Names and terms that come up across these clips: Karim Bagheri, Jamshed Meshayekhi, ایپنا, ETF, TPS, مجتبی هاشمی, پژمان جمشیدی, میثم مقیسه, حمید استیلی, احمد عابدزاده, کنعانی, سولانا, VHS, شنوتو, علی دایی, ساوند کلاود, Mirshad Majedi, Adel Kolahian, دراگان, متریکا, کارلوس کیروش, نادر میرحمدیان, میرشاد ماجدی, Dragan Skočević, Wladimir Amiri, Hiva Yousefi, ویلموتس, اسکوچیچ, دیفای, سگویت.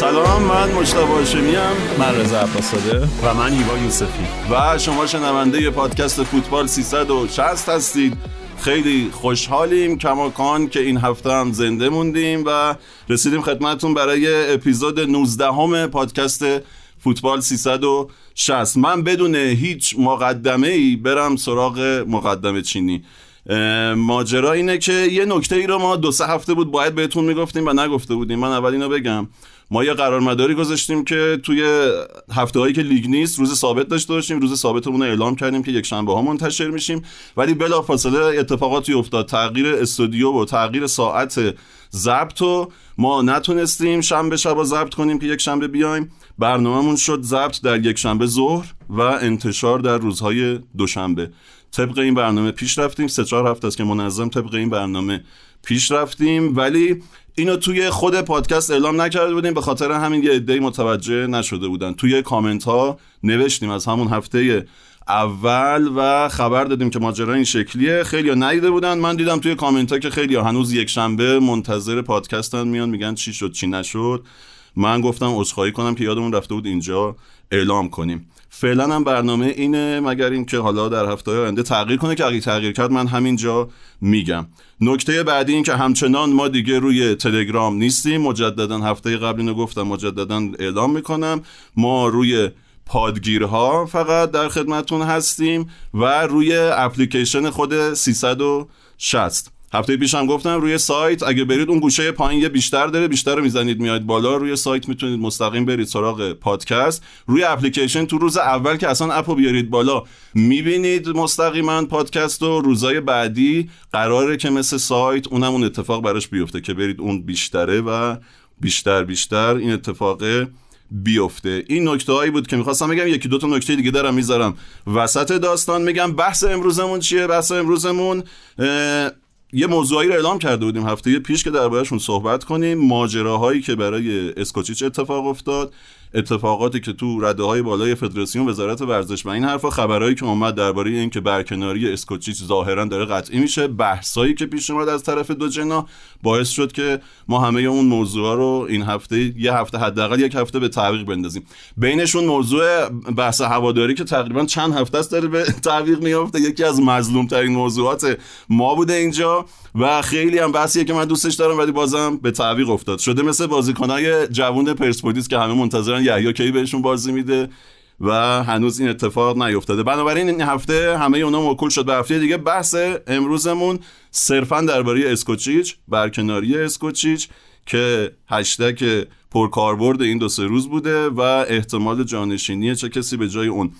سلام، من مجتبی هاشمی ام. من رضا عباس‌زاده و من هیوا یوسفی و شما شنونده پادکست فوتبال 360 هستید. خیلی خوشحالیم کماکان که این هفته هم زنده موندیم و رسیدیم خدمتتون برای اپیزود 19 پادکست فوتبال 360. من بدون هیچ مقدمه‌ای برم سراغ مقدمه چینی. ماجرا اینه که یه نکته ای رو ما 2-3 هفته بود باید بهتون میگفتیم و نگفته بودیم. من اول اینو بگم، ما یه قرارمداری گذاشتیم که توی هفته‌هایی که لیگ نیست روز ثابت داشته باشیم. روز ثابتمون رو اعلام کردیم که یک شنبه ها منتشر میشیم، ولی بلافاصله اتفاقاتی افتاد، تغییر استودیو و تغییر ساعت ضبط و ما نتونستیم شنبه شبا ضبط کنیم که یک شنبه بیایم. برنامه‌مون شد ضبط در یک شنبه ظهر و انتشار در روزهای دوشنبه. طبق این برنامه پیش رفتیم، 3-4 هفته است که منظم طبق این برنامه پیش رفتیم، ولی اینو توی خود پادکست اعلام نکرده بودیم. به خاطر همین یه عده‌ای متوجه نشده بودن. توی کامنت ها نوشتیم از همون هفته اول و خبر دادیم که ماجرا این شکلیه. خیلی‌ها ندیده بودن. من دیدم توی کامنت ها که خیلی‌ها هنوز یک شنبه منتظر پادکستن، میان میگن چی شد چی نشد. من گفتم عذرخواهی کنم که یادمون رفته بود اینجا اعلام کنیم. فعلا هم برنامه اینه، مگر اینکه حالا در هفته آینده تغییر کنه، که اگه تغییر کرد من همینجا میگم. نکته بعدی این که همچنان ما دیگه روی تلگرام نیستیم. مجددا هفته قبل اینو گفتم، مجددا اعلام میکنم، ما روی پادگیرها فقط در خدمتتون هستیم و روی اپلیکیشن خود 360. هفته پیشم گفتم روی سایت اگه برید اون گوشه پایین یه بیشتر داره، بیشتر رو میزنید میاد بالا، روی سایت میتونید مستقیم برید سراغ پادکست. روی اپلیکیشن تو روز اول که اصلا اپو بیارید بالا میبینید مستقیما پادکست رو. روزای بعدی قراره که مثل سایت اونم اون اتفاق براش بیفته که برید اون بیشتره و بیشتر این اتفاق بیفته. این نکته‌ای بود که می‌خواستم بگم. یکی دو تا نکته دیگه دارم میذارم وسط داستان میگم. بحث امروزمون چیه؟ بحث امروزمون یه موضوعی رو اعلام کرده بودیم هفته پیش که درباره‌شون صحبت کنیم. ماجراهایی که برای اسکوچیچ اتفاق افتاد، اتفاقاتی که تو رده‌های بالای فدراسیون، وزارت ورزش و این حرفا، خبرایی که اومد درباره این که برکناری اسکوچیچ ظاهراً داره قطعی میشه، بحثایی که پیش اومد از طرف دو جناح، باعث شد که ما همه اون موضوعا رو این هفته حداقل یک هفته به تعویق بندازیم. بینشون موضوع بحث هواداری که تقریباً چند هفته است داره به تعویق میافته، یکی از مظلوم‌ترین موضوعات ما بوده اینجا و خیلی هم بحثیه که من دوستش دارم ولی بازم به تعویق افتاد. شده مثل بازیکن‌های جوان پرسپولیس که همه منتظرن یا کی بهشون بازی میده و هنوز این اتفاق نیفتاده. بنابراین این هفته همه اونا موکول شد به هفته دیگه. بحث امروزمون صرفاً درباره اسکوچیچ، برکناری اسکوچیچ که هشتگ پرکاربرد این 2-3 روز بوده و احتمال جانشینی چه کسی به جای اون.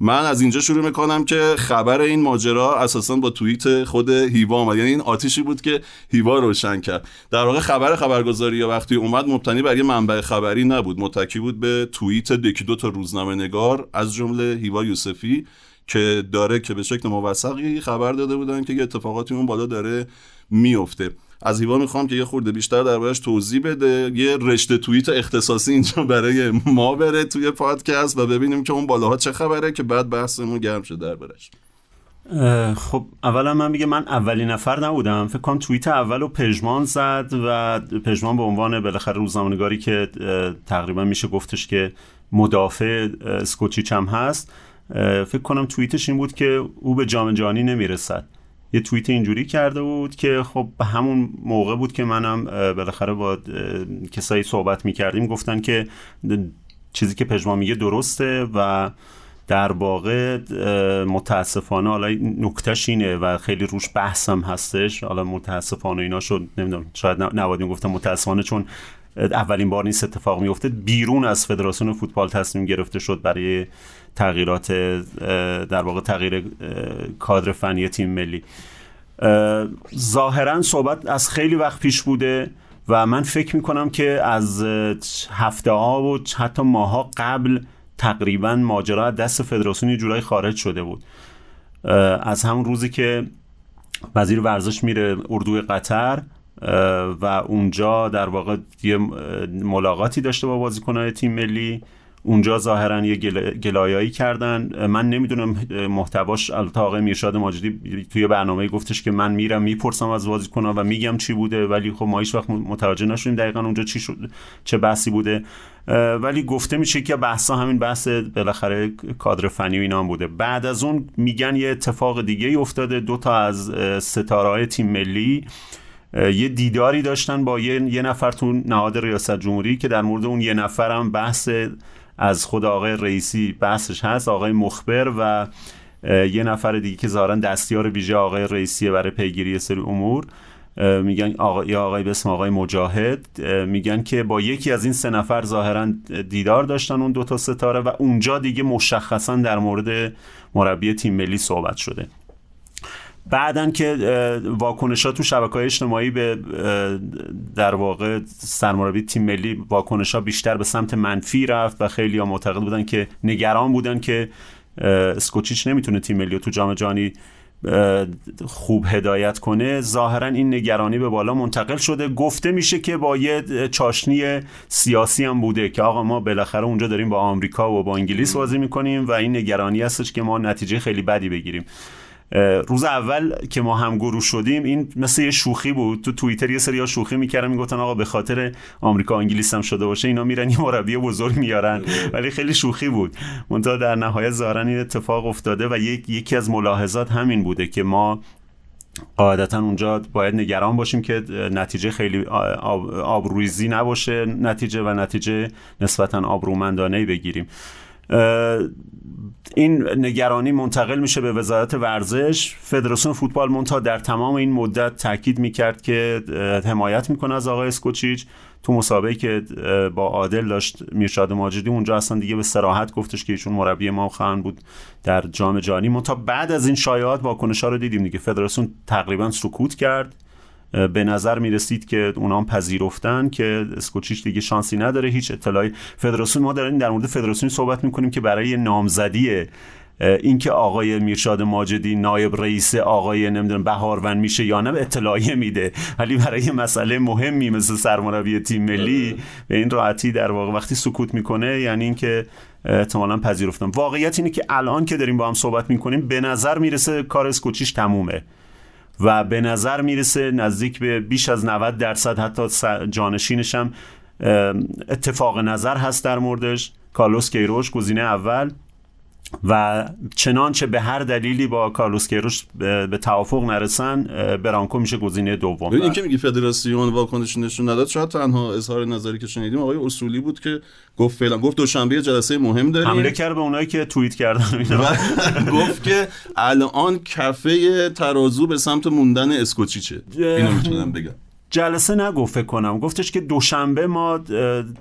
من از اینجا شروع میکنم که خبر این ماجرا اساساً با توییت خود هیوا اومد، یعنی این آتیشی بود که هیوا روشن کرد. در واقع خبرگزاری وقتی اومد مبتنی بر یه منبع خبری نبود، متکی بود به توییت یکی دو تا روزنامه نگار از جمله هیوا یوسفی که داره که به شکل موثقی خبر داده بودن که یه اتفاقاتی اون بالا داره میفته. از هیوا میخوام که یه خورده بیشتر دربارش توضیح بده، یه رشته توییت اختصاصی اینجا برای ما بره توی پادکست و ببینیم که اون بالاها چه خبره که بعد بحثمون گرم شه دربارش. خب اولا من میگم من اولین نفر نبودم، فکر کنم توییت اولو پژمان زد و پژمان به عنوان بالاخره روزنامه‌نگاری که تقریبا میشه گفتش که مدافع اسکوچیچ هم هست، فکر کنم توییتش این بود که او به جام جهانی نمیرسد. یه توییت اینجوری کرده بود که خب به همون موقع بود که منم بالاخره با کسایی صحبت میکردیم گفتن که چیزی که پژمان میگه درسته و در واقع متاسفانه حالا نکتهش اینه و خیلی روش بحثم هستش. حالا متاسفانه اینا شد، نمیدونم شاید نوادیم گفتم متاسفانه چون اولین بار نیست اتفاق میفته. بیرون از فدراسیون فوتبال تصمیم گرفته شد برای تغییرات، در واقع تغییر کادر فنی تیم ملی. ظاهرا صحبت از خیلی وقت پیش بوده و من فکر میکنم که از هفته ها و حتی ماه ها قبل تقریبا ماجرا دست فدراسیون یه جورایی خارج شده بود. از همون روزی که وزیر ورزش میره اردوی قطر و اونجا در واقع یه ملاقاتی داشته با بازیکن‌های تیم ملی، اونجا ظاهرا یه گلایایی کردن. من نمیدونم محتواش، البته آقای میرشاد ماجدی توی برنامه گفتش که من میرم میپرسم از بازیکن‌ها و میگم چی بوده، ولی خب ما هیچ وقت متوجه نشدیم دقیقاً اونجا چی شد، چه بحثی بوده. ولی گفته میشه که بحثا همین بحث بالاخره کادر فنی و اینا هم بوده. بعد از اون میگن یه اتفاق دیگه افتاده، دو تا از ستاره‌های تیم ملی یه دیداری داشتن با یه نفر تو نهاد ریاست جمهوری که در مورد اون یه نفرم بحث از خود آقای رئیسی بحثش هست، آقای مخبر و یه نفر دیگه که ظاهرا دستیار ویژه آقای رئیسیه برای پیگیری سری امور. میگن آقای به اسم آقای مجاهد، میگن که با یکی از این سه نفر ظاهرا دیدار داشتن اون دو تا ستاره و اونجا دیگه مشخصا در مورد مربی تیم ملی صحبت شده. بعدن که واکنش‌ها تو شبکه‌های اجتماعی به در واقع سرمربی تیم ملی، واکنش‌ها بیشتر به سمت منفی رفت و خیلی‌ها معتقد بودن که نگران بودن که اسکوچیچ نمیتونه تیم ملی رو تو جام جهانی خوب هدایت کنه. ظاهراً این نگرانی به بالا منتقل شده. گفته میشه که با یه چاشنی سیاسی هم بوده که آقا ما بالاخره اونجا داریم با آمریکا و با انگلیس بازی می‌کنیم و این نگرانی هستش که ما نتیجه خیلی بدی بگیریم. روز اول که ما هم گروه شدیم این مثل یه شوخی بود، تو توییتر یه سری ها شوخی میکردن میگفتن آقا به خاطر آمریکا انگلیس هم شده باشه اینا میرن یه مربی بزرگ میارن، ولی خیلی شوخی بود. منتها در نهایت ظاهرا این اتفاق افتاده و یکی از ملاحظات همین بوده که ما قاعدتا اونجا باید نگران باشیم که نتیجه خیلی آبروریزی نباشه، نتیجه نسبتا آبرومندانه بگیریم. این نگرانی منتقل میشه به وزارت ورزش. فدراسیون فوتبال مونتا در تمام این مدت تاکید میکرد که حمایت میکنه از آقای اسکوچیچ. تو مسابقه که با عادل داشت میرشاد ماجدی اونجا اصلا دیگه به صراحت گفتش که ایشون مربی ما خواهند بود در جام جهانی. مونتا بعد از این شایعات واکنش‌ها رو دیدیم دیگه، فدراسیون تقریبا سکوت کرد. به نظر میرسید که اونا هم پذیرفتن که اسکوچیچ دیگه شانسی نداره، هیچ اطلاعی فدراسیون، ما داریم در مورد فدراسیون صحبت میکنیم که برای نامزدی اینکه آقای میرشاد ماجدی نایب رئیس آقای نمیدونم بهاروند میشه یا نه اطلاعیه میده، ولی برای مسئله مهمی مثل سرمربی تیم ملی به این راحتی در واقع وقتی سکوت میکنه یعنی اینکه احتمالاً پذیرفتن. واقعیت اینه که الان که داریم با هم صحبت میکنیم به نظر میرسه کار اسکوچیچ تمومه و به نظر میرسه نزدیک به بیش از 90% حتی جانشینش هم اتفاق نظر هست در موردش. کارلوس کیروش گزینه اول و چنانچه به هر دلیلی با کارلوس کیروش به توافق نرسن برانکو میشه گزینه دوم. این که میگی فدراسیون واکنش نشون نداد، شاید تنها اظهار نظری که شنیدیم آقای اصولی بود که گفت فعلا، گفت دوشنبه جلسه مهم داریم، حمله کرد به اونایی که توییت کردن اینا گفت که الان کفه ترازو به سمت موندن اسکوچیچه. اینو میتونم بگم جلسه نگفت، فکر کنم گفتش که دوشنبه ما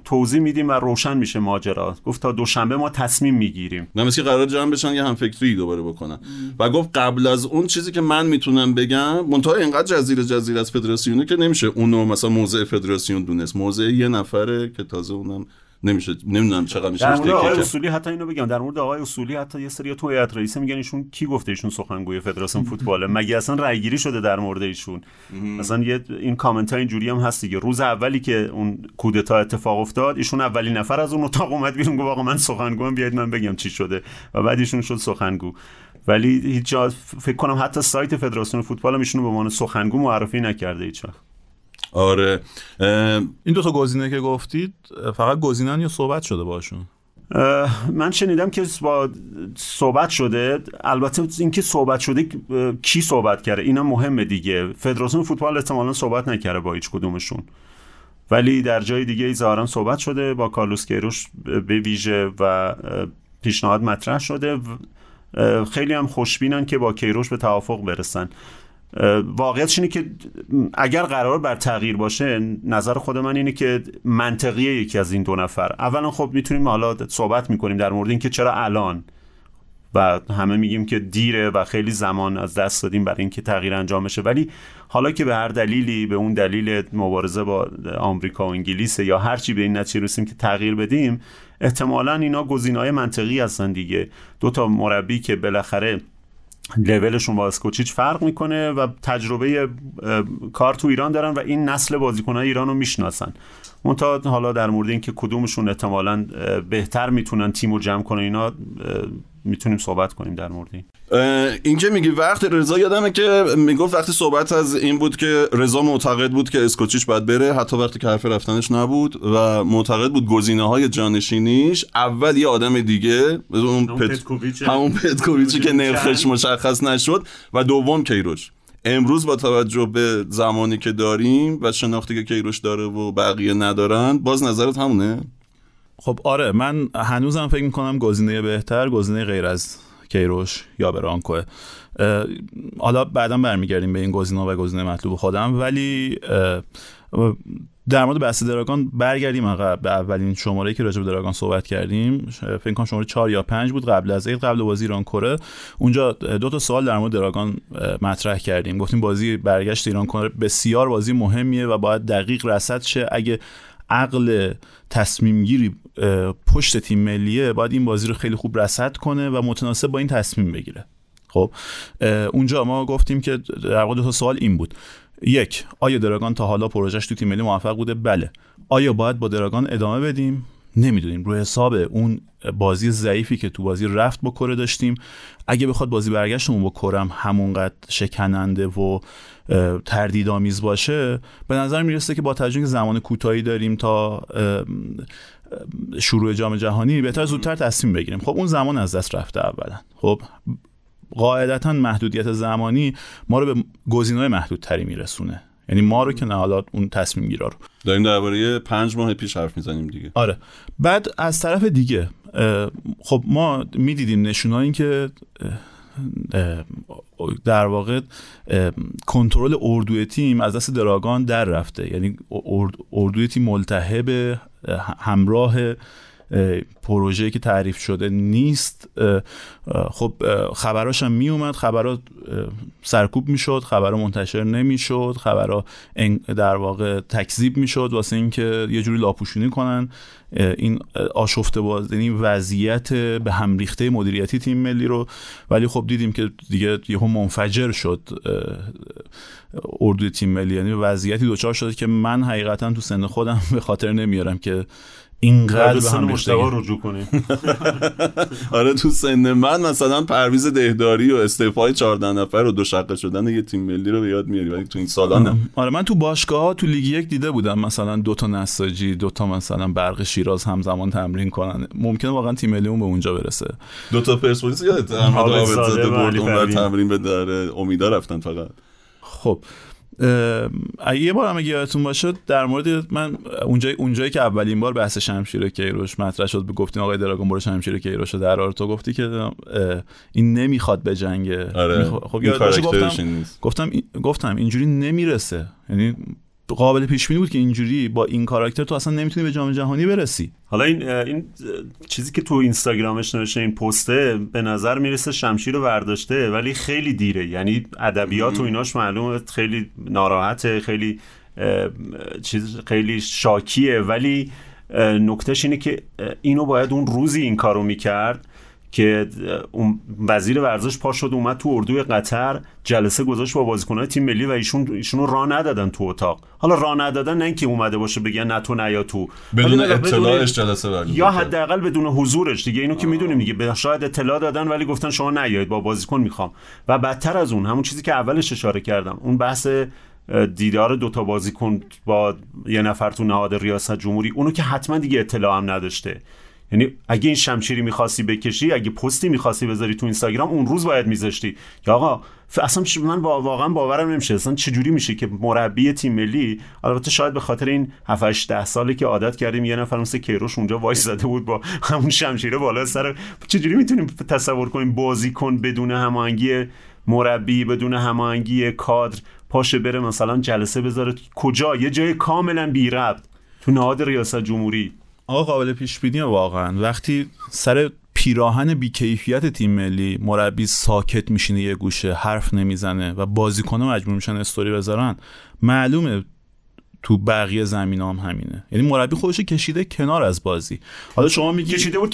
توضیح میدیم و روشن میشه ماجرا. گفت تا دوشنبه ما تصمیم میگیریم. نمیشه قرار جمع بشن یه همفکری دوباره بکنن. و گفت قبل از اون چیزی که من میتونم بگم، منتها اینقدر جزیره از فدراسیونه که نمیشه اونو مثلا موضع فدراسیون دونست، موضع یه نفره که تازه اونم نمیشه، نمیدونم چقدر میشه. در مورد آقای اصولی حتی اینو بگم، در مورد آقای اصولی حتی یه سری تو هیئت رئیسه میگن ایشون کی گفته ایشون سخنگوی فدراسیون فوتباله، مگه اصلا رأی گیری شده در مورد ایشون؟ مثلا یه این کامنت ها اینجوری هم هست دیگه. روز اولی که اون کودتا اتفاق افتاد ایشون اولین نفر از اون اتاق اومد بیرون گفت آقا من سخنگوام، بیاید من بگم چی شده، و بعد ایشون شد سخنگو. ولی هیچ جا فکر کنم حتی سایت فدراسیون فوتبال هم ایشونو به عنوان سخنگو معرفی نکرده هیچ وقت. آره این دو تا گزینه که گفتید فقط گزینن یا صحبت شده باشون؟ من شنیدم که با صحبت شده. البته اینکه صحبت شده کی صحبت کرده اینا مهمه دیگه. فدراسیون فوتبال احتمالاً صحبت نکرده با هیچ کدومشون، ولی در جای دیگه ظاهرا صحبت شده با کارلوس کیروش به ویژه و پیشنهاد مطرح شده. خیلی هم خوشبینن که با کیروش به توافق برسن. واقعیتش اینه که اگر قرار بر تغییر باشه، نظر خود من اینه که منطقیه یکی از این دو نفر. اولا خب میتونیم حالا صحبت میکنیم در مورد این که چرا الان، و همه میگیم که دیره و خیلی زمان از دست دادیم برای این که تغییر انجام شه، ولی حالا که به هر دلیلی، به اون دلیل مبارزه با آمریکا و انگلیس یا هر چی، به این نتیجه رسیم که تغییر بدیم، احتمالاً اینا گزینه‌های منطقی هستن دیگه. دو تا مربی که بالاخره لولشون با اسکوچیچ فرق میکنه و تجربه کار تو ایران دارن و این نسل بازیکنان ایران رو میشناسن. منتها حالا در مورد این که کدومشون احتمالاً بهتر میتونن تیم رو جمع کنن اینا میتونیم صحبت کنیم در مورد این. اینجا میگی وقت رضا، یادمه که میگفت وقتی صحبت از این بود که رضا معتقد بود که اسکوچیچ باید بره، حتی وقتی که حرف رفتنش نبود و معتقد بود گزینه‌های جانشینیش اول یه آدم دیگه، همون پتکوویچ که نرخش مشخص نشد، و دوم کیروش. امروز با توجه به زمانی که داریم و شناختی که کیروش داره و بقیه ندارن، باز نظرت همونه؟ خب آره، من هنوزم فکر میکنم گزینه بهتر گزینه غیر از کیروش یا برانکو. حالا بعدا برمیگردیم به این گزینه‌ها و گزینه مطلوب خودم، ولی در مورد بحث دراگان برگردیم عقب به اولین شماره‌ای که راجع به دراگان صحبت کردیم. فکر کنم شماره 4 یا 5 بود قبل از عید، قبل بازی ایران کره. اونجا دو تا سوال در مورد دراگان مطرح کردیم. گفتیم بازی برگشت ایران کره بسیار بازی مهمیه و باید دقیق رصد شه. اگه عقل تصمیم گیری پشت تیم ملیه باید این بازی رو خیلی خوب رصد کنه و متناسب با این تصمیم بگیره. خب اونجا ما گفتیم که در واقع دو تا سوال این بود. یک، آیا دراگان تا حالا پروژهش تو تیم ملی موفق بوده؟ بله. آیا باید با دراگان ادامه بدیم؟ نمیدونیم. روی حساب اون بازی ضعیفی که تو بازی رفت با کره داشتیم، اگه بخواد بازی برگشتمون با کره همونقدر شکننده و تردیدآمیز باشه، به نظر میرسه که با توجه اینکه زمان کوتاهی داریم تا شروع جام جهانی، بهتر زودتر تصمیم بگیریم. خب اون زمان از دست رفته اولا. خب قاعدتاً محدودیت زمانی ما رو به گزینه‌های محدودتری میرسونه، یعنی ما رو که نه حالا اون تصمیم گیرا رو داریم درباره 5 ماه پیش حرف میزنیم دیگه. آره. بعد از طرف دیگه خب ما میدیدیم نشونایی که در واقع کنترل اردوی تیم از دست دراگان در رفته، یعنی اردوی تیم ملتهب همراه پروژه‌ای که تعریف شده نیست. خب خبراش هم می اومد، خبرها سرکوب میشد، خبرها منتشر نمیشد، خبرها در واقع تکذیب میشد واسه اینکه یه جوری لاپوشونی کنن این آشفته بازی وضعیت به هم ریخته مدیریتی تیم ملی رو. ولی خب دیدیم که دیگه یهو منفجر شد اردوی تیم ملی، یعنی وضعیتی دوچار شده که من حقیقتا تو سن خودم به خاطر نمیارم که اینقدر به هم مشتبه رجوع کنیم. آره تو سن من مثلا پرویز دهداری و استعفای 14 نفر و دو شقه شدن یه تیم ملی رو به یاد میاری، ولی تو این سالا نه. آره من تو باشگاه‌ها تو لیگ 1 دیده بودم مثلا 2 تا نساجی، 2 تا مثلا برق شیراز همزمان تمرین کنن. ممکنه واقعا تیم ملیمون به اونجا برسه. 2 تا پرسپولیس یادت احمد عابدزاده بردون تمرین به داره امیدا رفتن فقط. خب یه بار هم اگه یادتون باشه در مورد من اونجایی که اولین بار بحث شمشیر کیروش مطرح شد، گفتین آقای دراگون برو شمشیر کیروش در آره، تو گفتی که این نمیخواد به جنگه. آره. خب یاد باشه گفتم اینجوری نمیرسه، یعنی قابل پیش بینی بود که اینجوری با این کاراکتر تو اصلا نمیتونی به جام جهانی برسی. حالا این چیزی که تو اینستاگرامش نوشته، این پسته، به نظر میرسه شمشیر رو برداشته ولی خیلی دیره، یعنی ادبیات و ایناش معلومه خیلی ناراحته، خیلی چیز خیلی شاکیه، ولی نکتهش اینه که اینو باید اون روزی این کارو میکرد که اون وزیر ورزش پا شد اومد تو اردوی قطر جلسه گذاشت با بازیکن‌های تیم ملی و ایشونو راه ندادن تو اتاق. حالا راه ندادن نه اینکه اومده باشه بگن نه تو نه یا تو، بدون اطلاعش جلسه برگزار، یا حداقل بدون حضورش دیگه. اینو که میدونیم دیگه، شاید اطلاع دادن ولی گفتن شما نیایید، با بازیکن میخوام. و بدتر از اون، همون چیزی که اولش اشاره کردم، اون بحث دیدار 2 تا بازیکن با یه نفر تو نهاد ریاست جمهوری، اونو که حتما دیگه اطلاع هم نداشته. یعنی اگه این شمشیری می‌خواستی بکشی، اگه پستی می‌خواستی بذاری تو اینستاگرام، اون روز باید می‌ذاشتی که آقا اصلا من واقعا باورم نمیشه اصلا چجوری میشه که مربی تیم ملی، البته شاید به خاطر این 7-8 سالی که عادت کردیم یه نفر مثل کیروش اونجا وایساده بود با همون شمشیره بالا سر، چجوری میتونیم تصور کنیم بازیکن بدون هماهنگی مربی، بدون هماهنگی کادر پاشه بره مثلا جلسه بذاره کجا، یه جای کاملا بی‌ربط تو نهاد ریاست جمهوری. آقا قابل پیش بینیه واقعا وقتی سر پیراهن بیکیفیت تیم ملی مربی ساکت میشینه یه گوشه، حرف نمیزنه و بازیکن‌ها مجبور میشن استوری بذارن، معلومه تو بقیه زمینا هم همینه، یعنی مربی خودش کشیده کنار از بازی. حالا شما میگی کشیده بود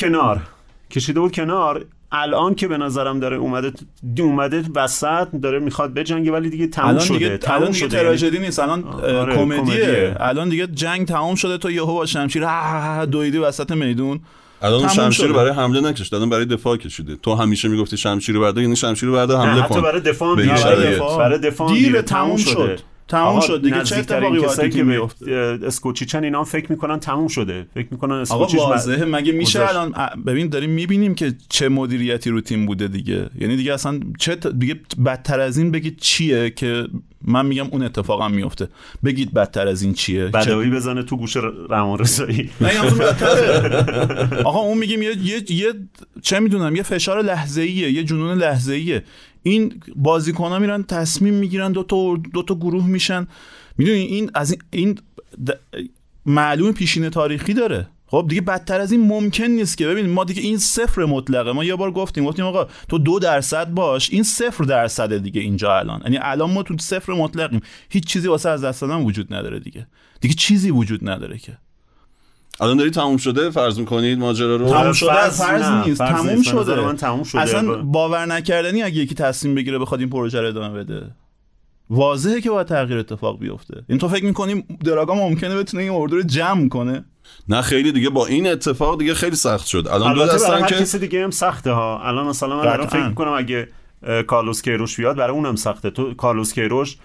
کنار، الان که به نظرم داره اومده وسط داره میخواد بجنگه، ولی دیگه تموم شده. تراژدی نیست الان، کمدیه. الان دیگه جنگ تموم شده، تو یهو با شمشیر دویدی وسط میدون. الان شمشیر رو برای حمله نکشید، الان برای دفاع کشیده. تو همیشه میگفتی شمشیر رو بردار، یعنی شمشیر رو بردار حمله کن. حتی برای دفاع دیره تموم شد دیگه. چه اتفاقی واسه که میفته؟ اسکوچیچن اینا فکر میکنن تموم شده، فکر میکنن اسکوچیچ واضحه. مگه میشه الان ببین داریم میبینیم که چه مدیریتی رو تیم بوده دیگه، یعنی دیگه اصلا چه دیگه بدتر از این بگید چیه که من میگم اون اتفاقم میفته. بگید بدتر از این چیه؟ بدوی بزنه تو گوش رمان رضایی. نه اون بدتره آقا. اون میگیم یه چه میدونم یه فشار لحظه‌ایه، یه جنون لحظه‌ایه. این بازیکن‌ها میرن تصمیم میگیرن، دو تا گروه میشن. میدونی این از این معلوم پیشینه تاریخی داره. خب دیگه بدتر از این ممکن نیست که. ببین ما دیگه این صفر مطلقه. ما یه بار گفتیم آقا تو 2% باش، این 0% دیگه اینجا الان. یعنی الان ما تو صفر مطلقیم، هیچ چیزی واسه از دست دادن وجود نداره دیگه چیزی وجود نداره که. الان داری تموم شده فرض میکنید ماجرا رو؟ تموم شده فرض نیست، تموم شده. من تموم شده اصلا باور نکردنی. اگه یکی تصمیم بگیره بخواد این پروژه رو ادامه بده، واضحه که باید تغییر اتفاق بیفته. این تو فکر میکنی دراگا ممکنه بتونه این اردو رو جمع کنه؟ نه خیلی دیگه، با این اتفاق دیگه خیلی سخت شد. الان دو دستن که کسی دیگه هم سخته ها. الان مثلا من الان فکر میکنم اگه کارلوس کیروش بیاد برای اونم سخته. تو کارلوس کیروش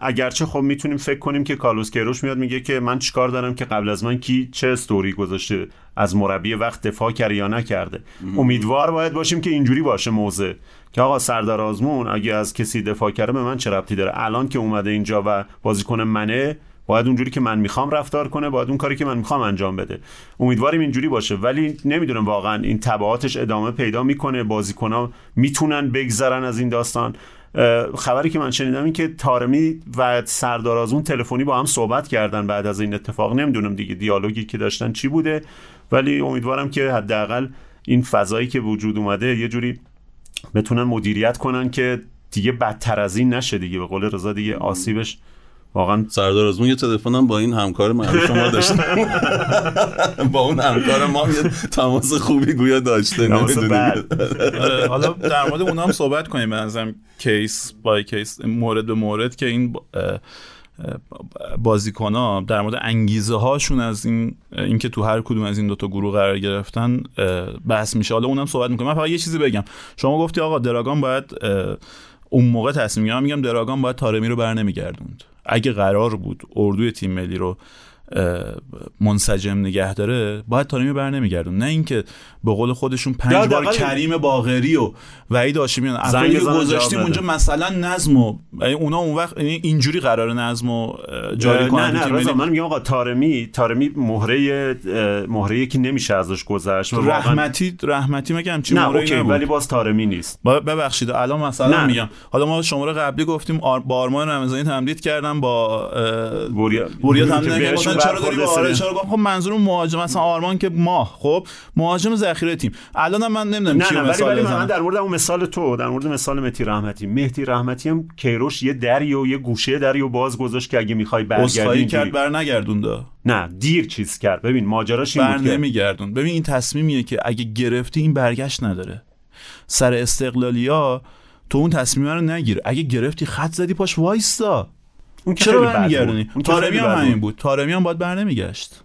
اگرچه خب میتونیم فکر کنیم که کارلوس کیروش میاد میگه که من چیکار دارم که قبل از من کی چه استوری گذاشته، از مربی وقت دفاع کرده یا نکرده. امیدوار باید باشیم که اینجوری باشه موضع، که آقا سردار آزمون اگه از کسی دفاع کرده به من چه ربطی داره؟ الان که اومده اینجا و بازیکن منه، باید اونجوری که من میخوام رفتار کنه، باید اون کاری که من میخوام انجام بده. امیدواریم اینجوری باشه، ولی نمیدونم واقعا این تبعاتش ادامه پیدا میکنه. بازیکن‌ها میتونن بگذرن از این داستان. خبری که من شنیدم این که طارمی و سردار آزمون تلفنی با هم صحبت کردن بعد از این اتفاق. نمیدونم دیگه دیالوگی که داشتن چی بوده، ولی امیدوارم که حداقل این فضایی که وجود اومده یه جوری بتونن مدیریت کنن که دیگه بدتر از این نشه دیگه. به قول رضا دیگه آسیبش واقعا. سردار آزمون یه تلفن هم با این همکار معروف ما داشته با اون همکار ما یه تماس خوبی گویا داشته. حالا در مورد اونها هم صحبت کنیم، به نظرم کیس بای کیس، مورد به مورد، که این بازیکن‌ها در مورد انگیزه هاشون از این که تو هر کدوم از این دوتا گروه قرار گرفتن بحث میشه. حالا اونم صحبت می‌کنم. من فقط یه چیزی بگم. شما گفتی آقا دراگان باید اون موقع تصمیم گیرم، میگم دراگان باید طارمی رو برنمیگردوند. اگه قرار بود اردوی تیم ملی رو منسجم نگه داره، باید طارمی برنمیگردوند، نه اینکه به قول خودشون 5 بار کریم باقری و وحید هاشمیان افرادی رو گذاشتیم اونجا مثلا نظم و اونا اون وقت اینجوری قرار نظم و جاری کنن. نه من میگم آقا طارمی مهره که نمیشه ازش گذشت. رحمتی مگه همچین مهره نبود، ولی باز طارمی نیست. ببخشید الان مثلا میگم، حالا ما شماره قبلی گفتیم بارمان رمضانی تمدید کردن با بوریا تمدید کردن. چرا داری با آره چرا گفتم؟ خب منظورم مهاجم مثلا آرمان که ما خب مهاجم ذخیره تیم. الانم من نمیدونم چی مثال بزنم. من در مورد اون مثال تو، در مورد مثال مهدی رحمتی هم کیروش یه دری و یه گوشه دری و باز گذاشت که اگه میخوای برگردی کرد برنگردوندا. نه دیر چیز کرد. ببین ماجراش این بود که برنمیگردون. ببین این تصمیمیه که اگه گرفتی این برگشت نداره. سر استقلالیا تو اون تصمیم رو نگیر. اگه گرفتی خط زدی پاش وایستا. اون چرا برمیگردونی؟ طارمی هم همین بود. طارمی هم باید برنمیگشت.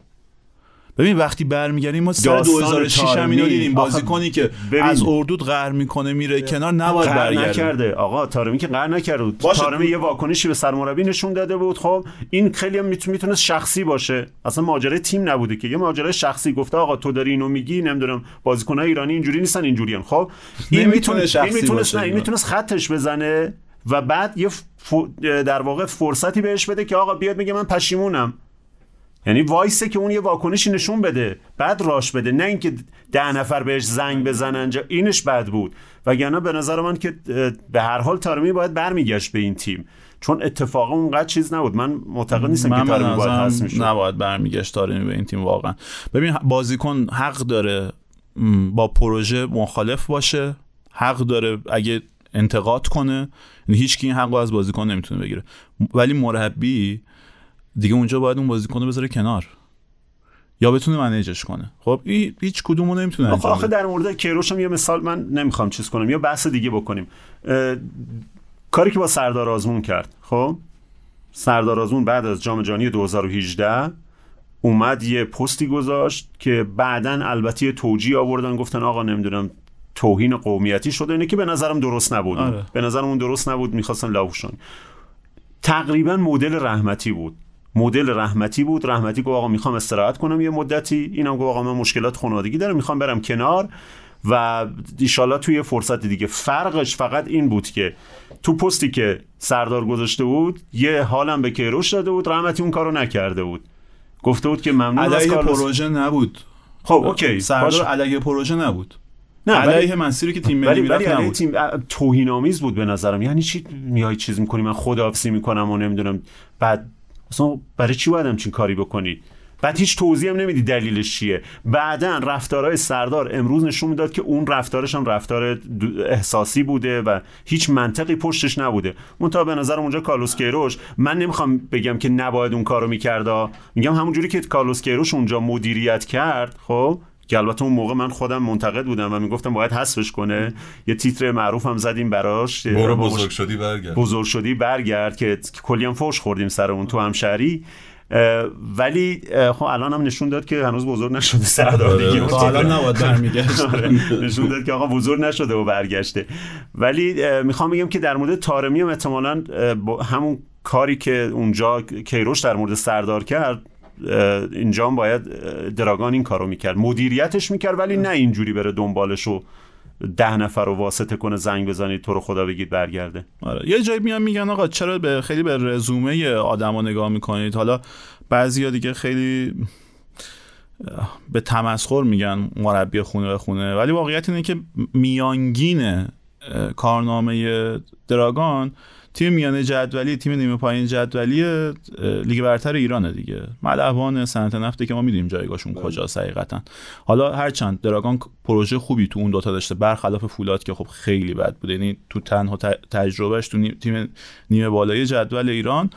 ببین وقتی برمیگردیم ما سال 2006 هم اینو دیدیم، بازیکنی که از اردود قهر میکنه میره کنار، نباید برگرده. آقا طارمی که قهر نکرد. طارمی یه واکنشی به سرمربی نشون داده بود. خب این خیلی هم میتونه شخصی باشه، اصلا ماجرای تیم نبوده که، یه ماجرای شخصی. گفته آقا تو داری اینو میگی، نمیدونم بازیکن‌های ایرانی اینجوری نیستن، اینجوریان. خب این میتونه شخصی باشه، این میتونه خطش بزنه و بعد یه در واقع فرصتی بهش بده که آقا بیاد میگه من پشیمونم. یعنی وایسه که اون یه واکنشی نشون بده بعد راش بده، نه اینکه 10 نفر بهش زنگ بزنن. اینش بد بود، وگرنه به نظر من که به هر حال طارمی باید برمیگشت به این تیم، چون اتفاقا اونقدر چیز نبود. من معتقد نیستم که طارمی باید هست میشه، نباید برمیگشت طارمی به این تیم واقعا. ببین بازیکن حق داره با پروژه مخالف باشه، حق داره اگه انتقاد کنه، هیچ کی این حقو از بازیکن نمیتونه بگیره، ولی مربی دیگه اونجا باید اون بازیکن رو بذاره کنار. یا بتونه منیجش کنه. خب این هیچ کدومو نمیتونه انجام بده. آخه در مورد کیروش هم یه مثال من نمیخوام چیز کنم یا بحث دیگه بکنیم. کاری که با سردار آزمون کرد، خب سردار آزمون بعد از جام جهانی 2018 اومد یه پستی گذاشت که بعدن البته توجیه آوردن گفتن آقا نمیدونم توهین قومیتی شده، اینه که به نظرم درست نبود. آره. به نظرم اون درست نبود، می‌خواستن لاوشون. تقریبا مدل رحمتی بود. رحمتی گفت آقا میخوام استراحت کنم یه مدتی، اینم گفت آقا من مشکلات خانوادگی دارم میخوام برم کنار و ان شاءالله توی فرصت دیگه. فرقش فقط این بود که تو پستی که سردار گذاشته بود یه حالم به کیروش داده بود، رحمتی اون کارو نکرده بود، گفته بود که ممنون از کار پروژه نبود. خب اوکی، سردار علیه پروژه نبود، نه علیه مسیری که تیم ملی میرفت نبود. تیم توهین‌آمیز بود به نظرم. یعنی چی میای چیز می‌کنی من خداحافظی می‌کنم و نمی‌دونم بعد اصلا برای چی باید همچین کاری بکنید؟ بعد هیچ توضیح هم نمیدی دلیلش چیه. بعدن رفتارهای سردار امروز نشون میداد که اون رفتارش هم رفتار احساسی بوده و هیچ منطقی پشتش نبوده. منتها به نظرم اونجا کارلوس کیروش، من نمیخوام بگم که نباید اون کارو میکرد، میگم همون جوری که کارلوس کیروش اونجا مدیریت کرد، خب که البته اون موقع من خودم منتقد بودم و میگفتم باید حذفش کنه، یه تیتر معروف هم زدیم براش، برو بزرگ شدی برگرد، بزرگ شدی برگرد، که کلی هم فوش خوردیم سر اون تو همشهری. ولی خب الان هم نشون داد که هنوز بزرگ نشده سردار دیگه، تا الان نباید برمیگشت. نشون داد که آقا بزرگ نشده و برگشته. ولی میخوام بگم که در مورد طارمی هم احتمالاً همون کاری که اونجا کیروش در مورد سردار کرد اینجا هم باید دراگان این کارو میکرد، مدیریتش میکرد، ولی نه اینجوری بره دنبالش و 10 نفر رو واسطه کنه، زنگ بزنید تو رو خدا بگید برگرده. آره. یه جایی میگن آقا چرا خیلی به رزومه آدما نگاه میکنید. حالا بعضیا دیگه خیلی به تمسخر میگن مربی خونه به خونه، ولی واقعیت اینه که میانگین کارنامه دراگان تیم میانه جدولی، تیم نیمه پایین جدولی لیگ برتر ایرانه دیگه. ملعبان صنعت نفته که ما میدونیم جایگاهشون کجاست حقیقتا. حالا هرچند دراگان پروژه خوبی تو اون دوتا داشته برخلاف فولاد که خب خیلی بد بوده، یعنی تو تنها تجربهش تو تیم نیمه بالای جدول ایران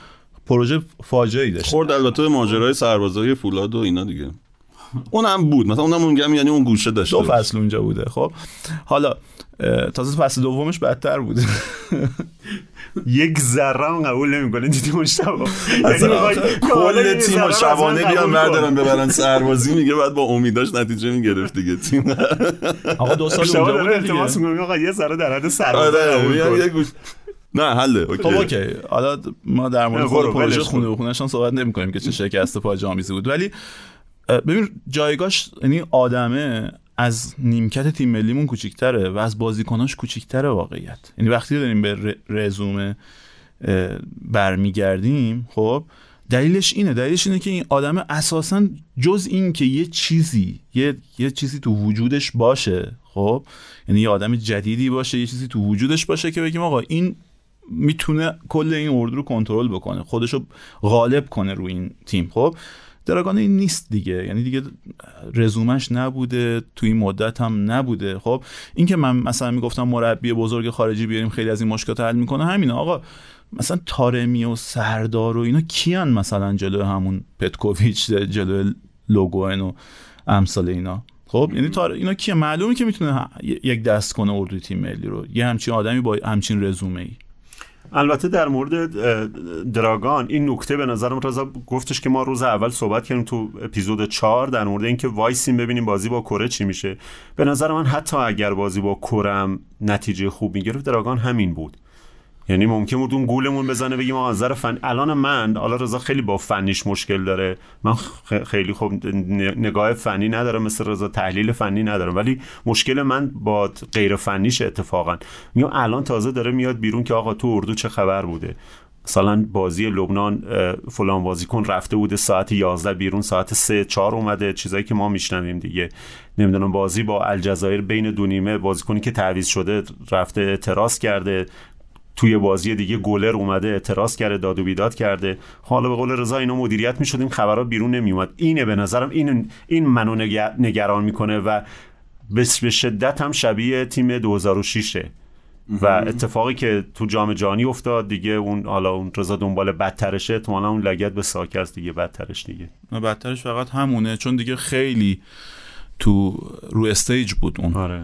پروژه فاجعه‌ای داشته. خورد البته ماجرای سربازای فولاد و اینا دیگه، اونم بود مثلا، اونم میگم یعنی اون گوشه داشته، دو فصل اونجا بوده. خب حالا تازه فصل دومش بدتر بوده، یک ذره هم قبول نمی‌کنه دیدی اون شب، یعنی کل تیم شبانه بیان بردارن ببرن سربازی، میگه بعد با امیداش نتیجه میگرفت دیگه تیم. آقا 2 سال اونجا بود التماس می‌کنم آقا یه ذره در حد سربازی نه حله. اوکی حالا ما در مورد پروژه خونه و خونه‌شان صحبت نمی‌کنیم که چه شکست پاجامیزی بود، ولی ببین جایگاش، یعنی آدمه از نیمکت تیم ملیمون کوچیک‌تره و از بازیکناش کوچیک‌تره واقعیت. یعنی وقتی داریم به رزومه برمیگردیم، خب دلیلش اینه که این آدم اساساً جز این که یه چیزی تو وجودش باشه، خب یعنی یه آدم جدیدی باشه، یه چیزی تو وجودش باشه که بگیم آقا این میتونه کل این اردو رو کنترل بکنه، خودشو غالب کنه روی این تیم. خب دراگان این نیست دیگه، یعنی دیگه رزومش نبوده، توی این مدت هم نبوده. خب این که من مثلا میگفتم مربی بزرگ خارجی بیاریم خیلی از این مشکلات حل میکنه همینه. آقا مثلا طارمی و سردار و اینا کیان مثلا جلو همون پتکوویچ، جلو لوگوئن و امثال اینا؟ خب یعنی اینا کیه؟ معلومه که میتونه یک دست کنه اردوی تیم ملی رو، یه همچین آدمی با همچین رزومه‌ای. البته در مورد دراگان این نکته به نظرم رضا گفتش که ما روز اول صحبت کردیم تو اپیزود 4 در مورد اینکه وایسیم ببینیم بازی با کره چی میشه. به نظر من حتی اگر بازی با کره هم نتیجه خوب میگرفت، دراگان همین بود. یعنی ممکن بود اون گولمون بزنه بگیم آقا نظر فن الان من، حالا رضا خیلی با فنیش مشکل داره، من خیلی خوب نگاه فنی ندارم مثل رضا، تحلیل فنی ندارم، ولی مشکل من با غیر فنیش اتفاقا میگم الان تازه داره میاد بیرون که آقا تو اردو چه خبر بوده. مثلا بازی لبنان فلان بازیکن رفته بوده ساعت 11 بیرون، ساعت 3 4 اومده، چیزایی که ما میشنویم دیگه. نمیدونم بازی با الجزایر بین دو نیمه بازیکنی که تعویض شده رفته اعتراض کرده، توی بازی دیگه گولر اومده اعتراض کرده، داد و بیداد کرده. حالا به قول رضا اینا مدیریت می‌شد، این خبرها بیرون نمیومد. اینه به نظرم این منو نگران میکنه و به شدت هم شبیه تیم 2006ه. و اتفاقی که تو جام جهانی افتاد دیگه، اون حالا اون رضا دنبال بدترشه، احتمالاً اون لگد به ساکه است دیگه، بدترش دیگه. بدترش فقط همونه، چون دیگه خیلی تو رو استیج بود اون. آره.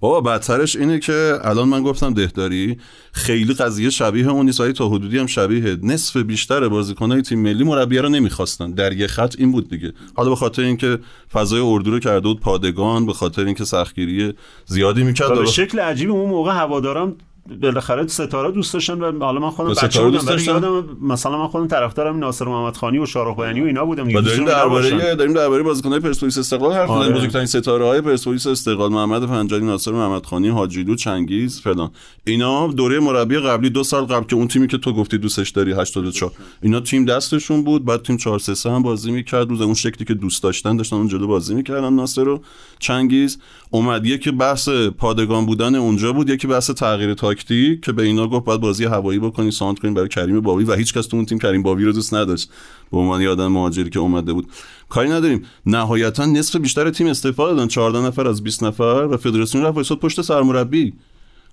بابا بدترش اینه که الان من گفتم دهداری خیلی قضیه شبیه اون نیست، تا حدودی هم شبیه، نصف بیشتر بازیکن‌های تیم ملی مربی‌ها رو نمی‌خواستن، در یه خط این بود دیگه. حالا به خاطر اینکه فضای اردو رو کرده بود پادگان، به خاطر اینکه سختگیری زیادی می‌کرد، به شکل عجیبی اون موقع هوادارم بالاخره ستاره دوست داشتن و حالا من خودم بچه بودم ولی یادم مثلا من خودم طرفدارم ناصر محمدخانی و شارخ بیانی و اینا بودم. داریم درباره بازیکن‌های پرسپولیس استقلال حرف می‌زنیم، بزرگترین ستاره‌های پرسپولیس استقلال محمد پنجالی، ناصر محمدخانی، حاجیلو، چنگیز فلان، اینا دوره مربی قبلی، دو سال قبل که اون تیمی که تو گفتی دوستش داری 84 اینا تیم دستشون بود، بعد تیم 433 هم بازی می‌کرد، روز اون شکلی که دوست داشتن اون جلو بازی می‌کردن ناصر و چنگیز. اومد یکی بحث پادگان بودن اونجا بود، یکی بحث تغییر تاکتیک که به اینا گفت باید بازی هوایی بکنی، سانت کنیم برای کریم باوی و هیچ کس تو اون تیم کریم باوی رو دوست نداشت به عنوان یه آدم مهاجری که اومده بود. کاری نداریم، نهایتا نصف بیشتر تیم استفاده دادن، 14 نفر از 20 نفر، و فدراسیون رفت وایساد پشت سرمربی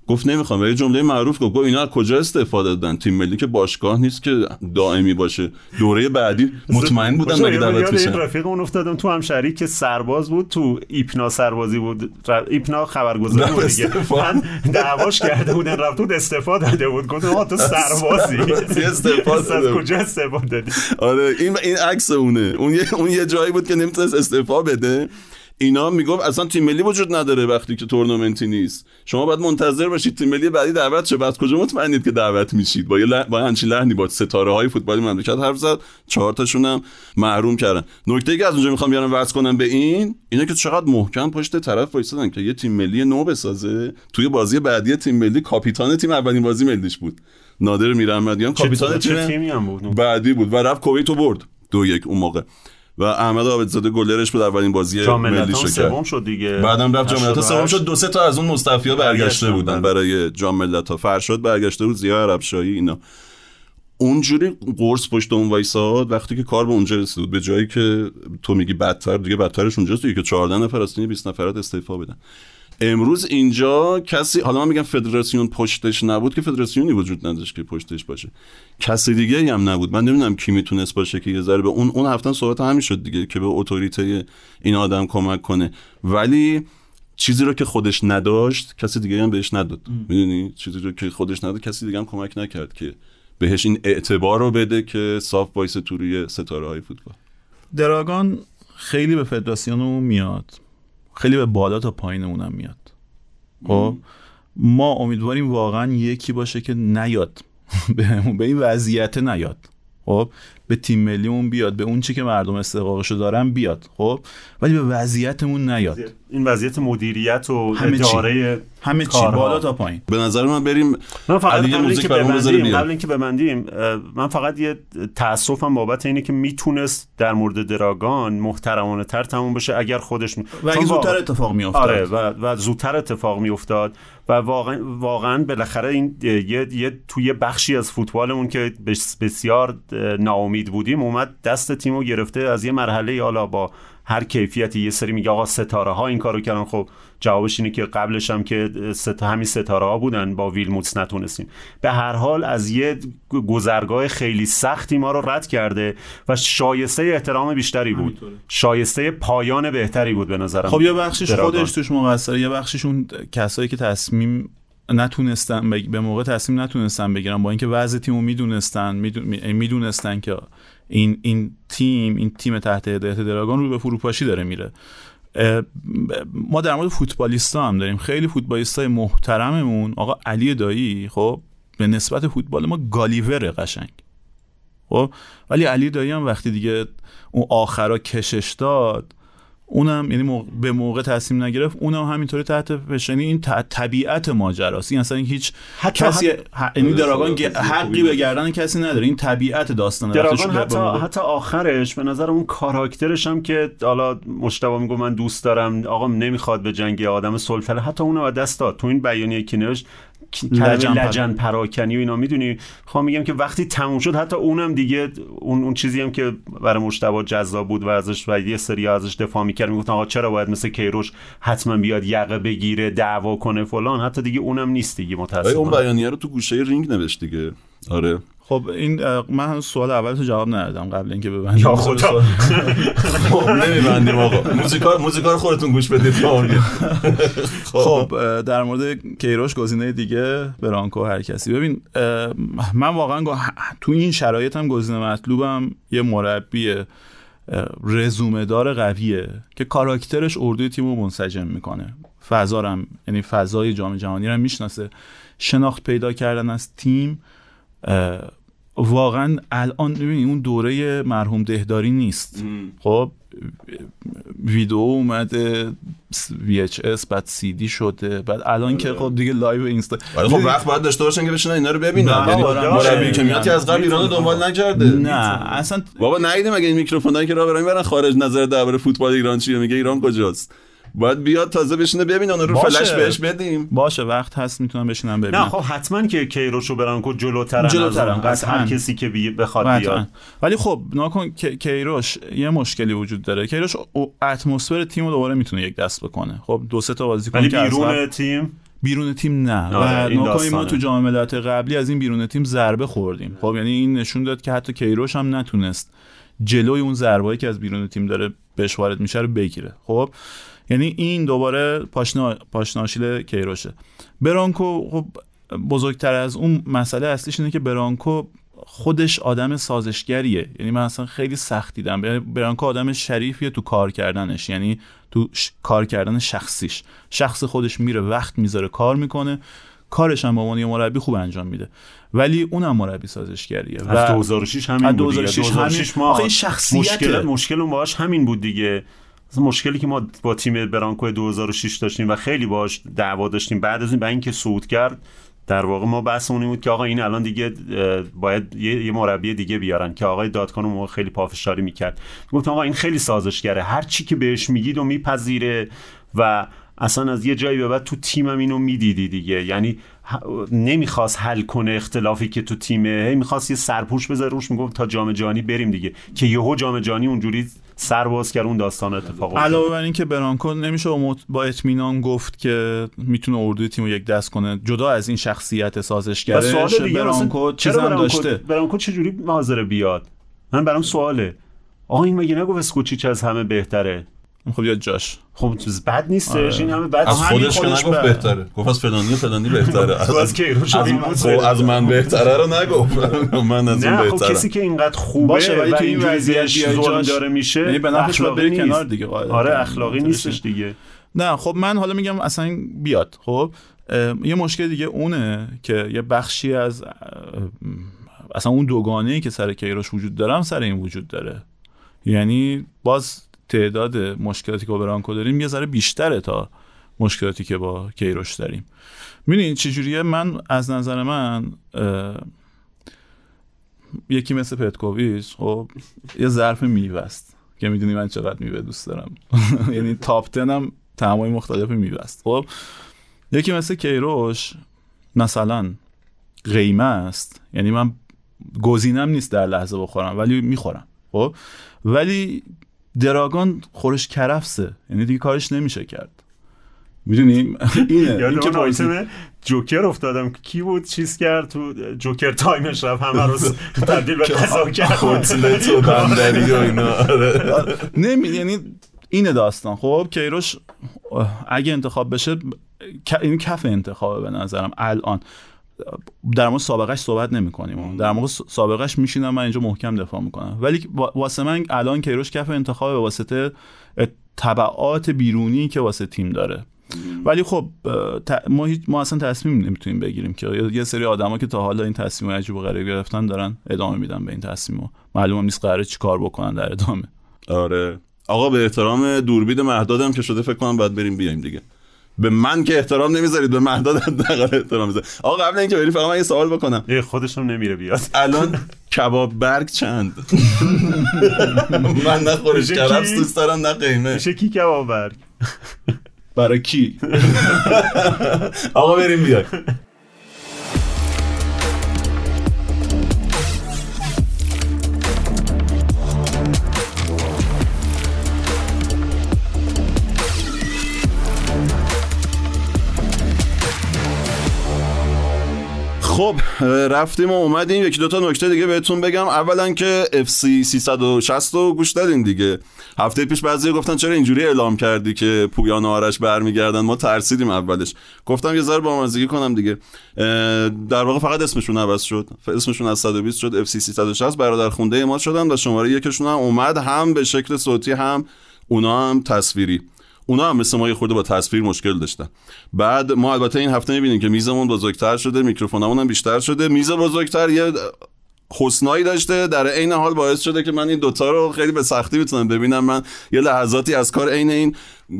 گفت نمیخوام. ولی جمله معروف گفت اینا از کجا استفاده دادن؟ تیم ملی که باشگاه نیست که دائمی باشه. دوره بعدی مطمئن بودن مگه دعوت میشن. رفیق اون افتادم تو همشهری که سرباز بود، تو ایپنا سربازی بود، ایپنا خبرگزاری بود دیگه، من دعواش کرده بودن، رفت بود استفاده داده بود، گفت آقا تو سربازی، از کجا استفاده دادی؟ آره این عکس اونه، اون یه جایی بود که نمیتونست استفاده بده. اینا میگفت اصلا تیم ملی وجود نداره وقتی که تورنمنتی نیست، شما باید منتظر باشید تیم ملی بعدی دعوت شه. بعد کجا مطمئنید که دعوت میشید؟ با همچین لحنی با ستاره های فوتبال مملکت حرف زد، 4 تاشون هم محروم کردن. نکته‌ای که از اونجا میخوام بیارم واسه کنم به اینا که چقدر محکم پشت طرف وایسادن که یه تیم ملی نو بسازه. توی بازی بعدی تیم ملی کاپیتان تیم اولین بازی ملیش بود نادر میرحمدیان، کاپیتان تیمی هم بود بعدی بود و رفت کویت رو برد 2-1 اون موقع، و احمد عابدزاده گلرش بود اولین بازی ملی سوم شد دیگه، بعدم رفت جام ملت‌ها سوم شد. 2-3 تا از اون مستعفیا برگشته بودن برای جام ملت‌ها، فرشاد برگشته بود، ضیا عربشاهی، اینا. اونجوری قرص پشت اون وایساد وقتی که کار به اونجا رسید، به جایی که تو میگی بدتر دیگه، بدترش اونجاست دیگه که 14 نفر از تیم 20 نفرات استعفا بدن. امروز اینجا کسی، حالا من میگم فدراسیون پشتش نبود، که فدراسیونی وجود نداشت که پشتش باشه، کسی دیگه هم نبود. من نمیدونم کی میتونست باشه که یه ذره به اون هفتن صحبت همین شد دیگه که به اتوریته این آدم کمک کنه، ولی چیزی رو که خودش نداشت کسی دیگه هم بهش نداد. میدونی چیزی رو که خودش نداد کسی دیگه هم کمک نکرد که بهش این اعتبار رو بده که صاف وایس تو روی ستاره های فوتبال. دراگان خیلی به فدراسیون میاد، خیلی به بالا تا پایین اونم میاد. خب ما امیدواریم واقعا یکی باشه که نیاد به این وضعیت نیاد، خب به تیم ملیمون بیاد، به اون چی که مردم استحقاقشو دارن بیاد، خب ولی به وضعیتمون نیاد. این وضعیت مدیریت و اداره همه چی بالا تا پایین. به نظر من بریم علی موزیک برامون بذاریم قبل اینکه ببندیم. من فقط یه تاسفم بابت اینه که میتونست در مورد دراگان محترمانه تر تموم بشه اگر خودش و اگه زودتر اتفاق میافتاد. آره و زودتر اتفاق میافتاد و واقعا بالاخره این یه توی بخشی از فوتبالمون که بسیار ناامید بودیم اومد دست تیمو گرفته از یه مرحله، حالا با هر کیفیتی. یه سری میگه آقا ستاره ها این کارو کردن، خب جوابش اینه که قبلش هم که همین ستاره ها بودن، با ویلموتس نتونستیم. به هر حال از یه گذرگاه خیلی سختی ما رو رد کرده و شایسته احترام بیشتری بود، شایسته پایان بهتری بود به نظرم. خب یه بخشش خودش توش مقصره، یه بخشش اون کسایی که به موقع تصمیم نتونستن بگیرن، با اینکه وضع تیمو میدونستن که این تیم تحت هدایت دراگان رو به فروپاشی داره میره. ما در مورد فوتبالیستا هم داریم، خیلی فوتبالیستای محترممون، آقا علی دایی خب به نسبت فوتبال ما گالیوره قشنگ، خب ولی علی دایی هم وقتی دیگه اون آخرا کشش داد، اونم یعنی به موقع تصمیم نگرفت، اونم همینطوری تحت فشنی. این طبیعت ماجراست، این اصلا هیچ کسی یعنی دراگان حقی به گردن کسی نداره، این طبیعت داستانه دراگان. حتی آخرش به نظر اون کاراکترش هم که حالا مشتبه میگه من دوست دارم، آقا نمیخواد به جنگ آدم سلطله، حتی اونو از دست داد. تو این بیانیه که نوشت لجن پراکنی و اینا، میدونی خواهم میگم که وقتی تموم شد حتی اونم دیگه اون چیزی هم که برای مجتبی جذاب بود و ازش و یه سری ازش دفاع میکرد، میگفتن آقا چرا باید مثل کیروش حتما بیاد یقه بگیره دعوا کنه فلان، حتی دیگه اونم نیست دیگه متاسفانه. اون بیانیه رو تو گوشه رینگ نوشت دیگه. آره خب این من هنوز سوال اولش جواب ندادم قبل اینکه ببندیم. یا خدا خب نمیبندیم آقا، موزیکار خودتون گوش بدید. خب در مورد کیروش گزینه دیگه برانکو هر کسی. ببین من واقعا تو این شرایط هم گزینه مطلوبم یه مربی رزومه دار قویه که کاراکترش اردوی تیمو منسجم میکنه، فضارم یعنی فضای جام جهانی رو میشناسه، شناخت پیدا کردن از تیم واقعا الان ببینید اون دوره مرحوم دهداری نیست. خب ویدیو اومده VHS بعد CD شده، بعد الان که خب دیگه لایو اینستا خب وقت باید داشته باشن که بشینن اینا رو ببینن، یعنی مربی که میاد از قبل ایرانو دنبال نکرده. نه اصلا بابا نایدم اگه این میکروفونایی که راه برن خارج نظر درباره فوتبال ایران چیه، میگه ایران کجاست، باید بیاد تازه بشینه ببینن اون رو فلش بهش بدیم. باشه وقت هست میتونم بشینم ببینم. نه خب حتما که کیروش و برانکو جلوترن قطعا، هر کسی که بخواد بیاد. ولی خب ناکن کیروش یه مشکلی وجود داره، کیروش اتمسفر تیم رو دوباره میتونه یک دست بکنه. خب دو سه تا بازیکن که بیرون تیم نه و ناکن ما تو جام ملت قبلی از این بیرون تیم ضربه خوردیم. خب یعنی این نشون داد که حتی کیروش هم نتونست جلوی اون ضربه‌ای که از بیرون تیم داره بهش وارد میشه رو بگیره. خب یعنی این دوباره پاشناشیل کیروشه. برانکو خب بزرگتر از اون مسئله اصلیش اینه که برانکو خودش آدم سازشگریه، یعنی من اصلا خیلی سخت دیدم برانکو آدم شریفیه تو کار کردنش، یعنی تو کار کردن شخصیش، شخص خودش میره وقت میذاره کار میکنه، کارش هم با عنوان مربی خوب انجام میده، ولی اونم مربی سازشگریه. از 2006 همین بود. 2006 ما این شخصیت مشکل اون باهاش همین بود دیگه. مشکلی که ما با تیم برانکو 2006 داشتیم و خیلی باهاش دعوا داشتیم بعد از این به اینکه صعود کرد، در واقع ما بحثمون این بود که آقا این الان دیگه باید یه مربی دیگه بیارن که آقای دادکان ما خیلی پافشاری میکرد، میگفت آقا این خیلی سازشگره، هر چی که بهش میگید و میپذیره و اصلا از یه جایی به بعد تو تیمم اینو میدیدی دیگه، یعنی نمیخواست حل کنه اختلافی که تو تیمه، میخواست یه سرپوش بذاره روش، میگفت تا جام جهانی بریم دیگه، که یهو جام جهانی اونجوری سرباز کرد اون داستان اتفاق افتاد. علاوه بر این که برانکو نمیشه با اطمینان گفت که میتونه اردوی تیمو یک دست کنه، جدا از این شخصیت سازشگرش برانکو چیزام داشته. برانکو چه جوری حاضر بیاد؟ من برام سواله. آقا این مگه نگفت اسکوچیچ از همه بهتره؟ خب یا جاش خب بد نیستش این همه بد از خودش که نگفت بهتره، گفت از فلانی بهتره، از کیروش از من بهتره رو نگفت، من از اون بهتره. نه خب کسی که اینقدر خوبه باشه ولی تو این وضعیت ظلم داره میشه یعنی به نفعش بره کنار دیگه. آره اخلاقی نیستش دیگه. نه خب من حالا میگم اصلا بیاد. خب یه مشکل دیگه اونه که یه بخشی از اصلا اون دوگانه‌ای که سر کیروش وجود داره سر این وجود داره، یعنی باز تعداد مشکلاتی که با برانکو داریم یه ذره بیشتره تا مشکلاتی که با کیروش داریم. می‌بینید چه جوریه؟ من از نظر من یکی مثل پتکوویچ خب یه ظرف میوه است که میدونی من چقدر میوه دوست دارم، یعنی تاپ 10 هم طعم‌های مختلف میوه است. خب یکی مثل کیروش مثلا قیمه است، یعنی من گزینم نیست در لحظه بخورم ولی میخورم. خب ولی دراگان خورش کرفسه، یعنی دیگه کارش نمیشه کرد. میدونیم اینه یاد اون آیتمه جوکر افتادم، کی بود چیز کرد تو جوکر تایمش رفت همه رو تبدیل به قضا کرد خودتلت و بندری و اینا. یعنی اینه داستان. خب کیروش اگه انتخاب بشه این کف انتخابه به نظرم. الان در مورد سابقهش صحبت نمی‌کنیم، در مورد سابقهش میشینم من اینجا محکم دفاع میکنم، ولی واسه من الان کیروش کف انتخاب به واسطه تبعات بیرونی که واسه تیم داره. ولی خب ما اصلا تصمیم نمیتونیم بگیریم که یه سری آدما که تا حالا این تصمیم عجیب و غریب گرفتن دارن ادامه میدن به این تصمیم، معلوم نیست قراره چیکار بکنن در ادامه. آره آقا به احترام دوربید مهدادم که شده فکر کنم بعد بریم بیایم دیگه. به من که احترام نمیذارید، به مهداد حداقل احترام بذارید. آقا قبل اینکه بری فقط من یه سوال بکنم. خودشم نمیره بیاد. الان کباب برگ چند؟ من نه خورش کرفس دوست دارم نه قیمه. میشه کی کباب برگ؟ برای کی؟ آقا بریم بیاد. خب رفتیم و اومدیم. یکی دوتا نکته دیگه بهتون بگم. اولا که FC 360 رو گوش دادین دیگه. هفته پیش بعضی گفتن چرا اینجوری اعلام کردی که پویان و آرش برمیگردن، ما ترسیدیم اولش، گفتم یه ذره بامزگی کنم دیگه. در واقع فقط اسمشون عوض شد، اسمشون از 120 شد FC 360. برادر خونده ما شدن و شماره یکشون هم اومد، هم به شکل صوتی هم اونا هم تصویری. اونا هم مثل ما یه خورده با تصویر مشکل داشتن. بعد ما البته این هفته میبینیم که میزمون بزرگتر شده، میکروفونمون هم بیشتر شده. میز بزرگتر یه حسنایی داشته، در عین حال باعث شده که من این دوتا رو خیلی به سختی بتونم ببینم. من یه لحظاتی از کار عین این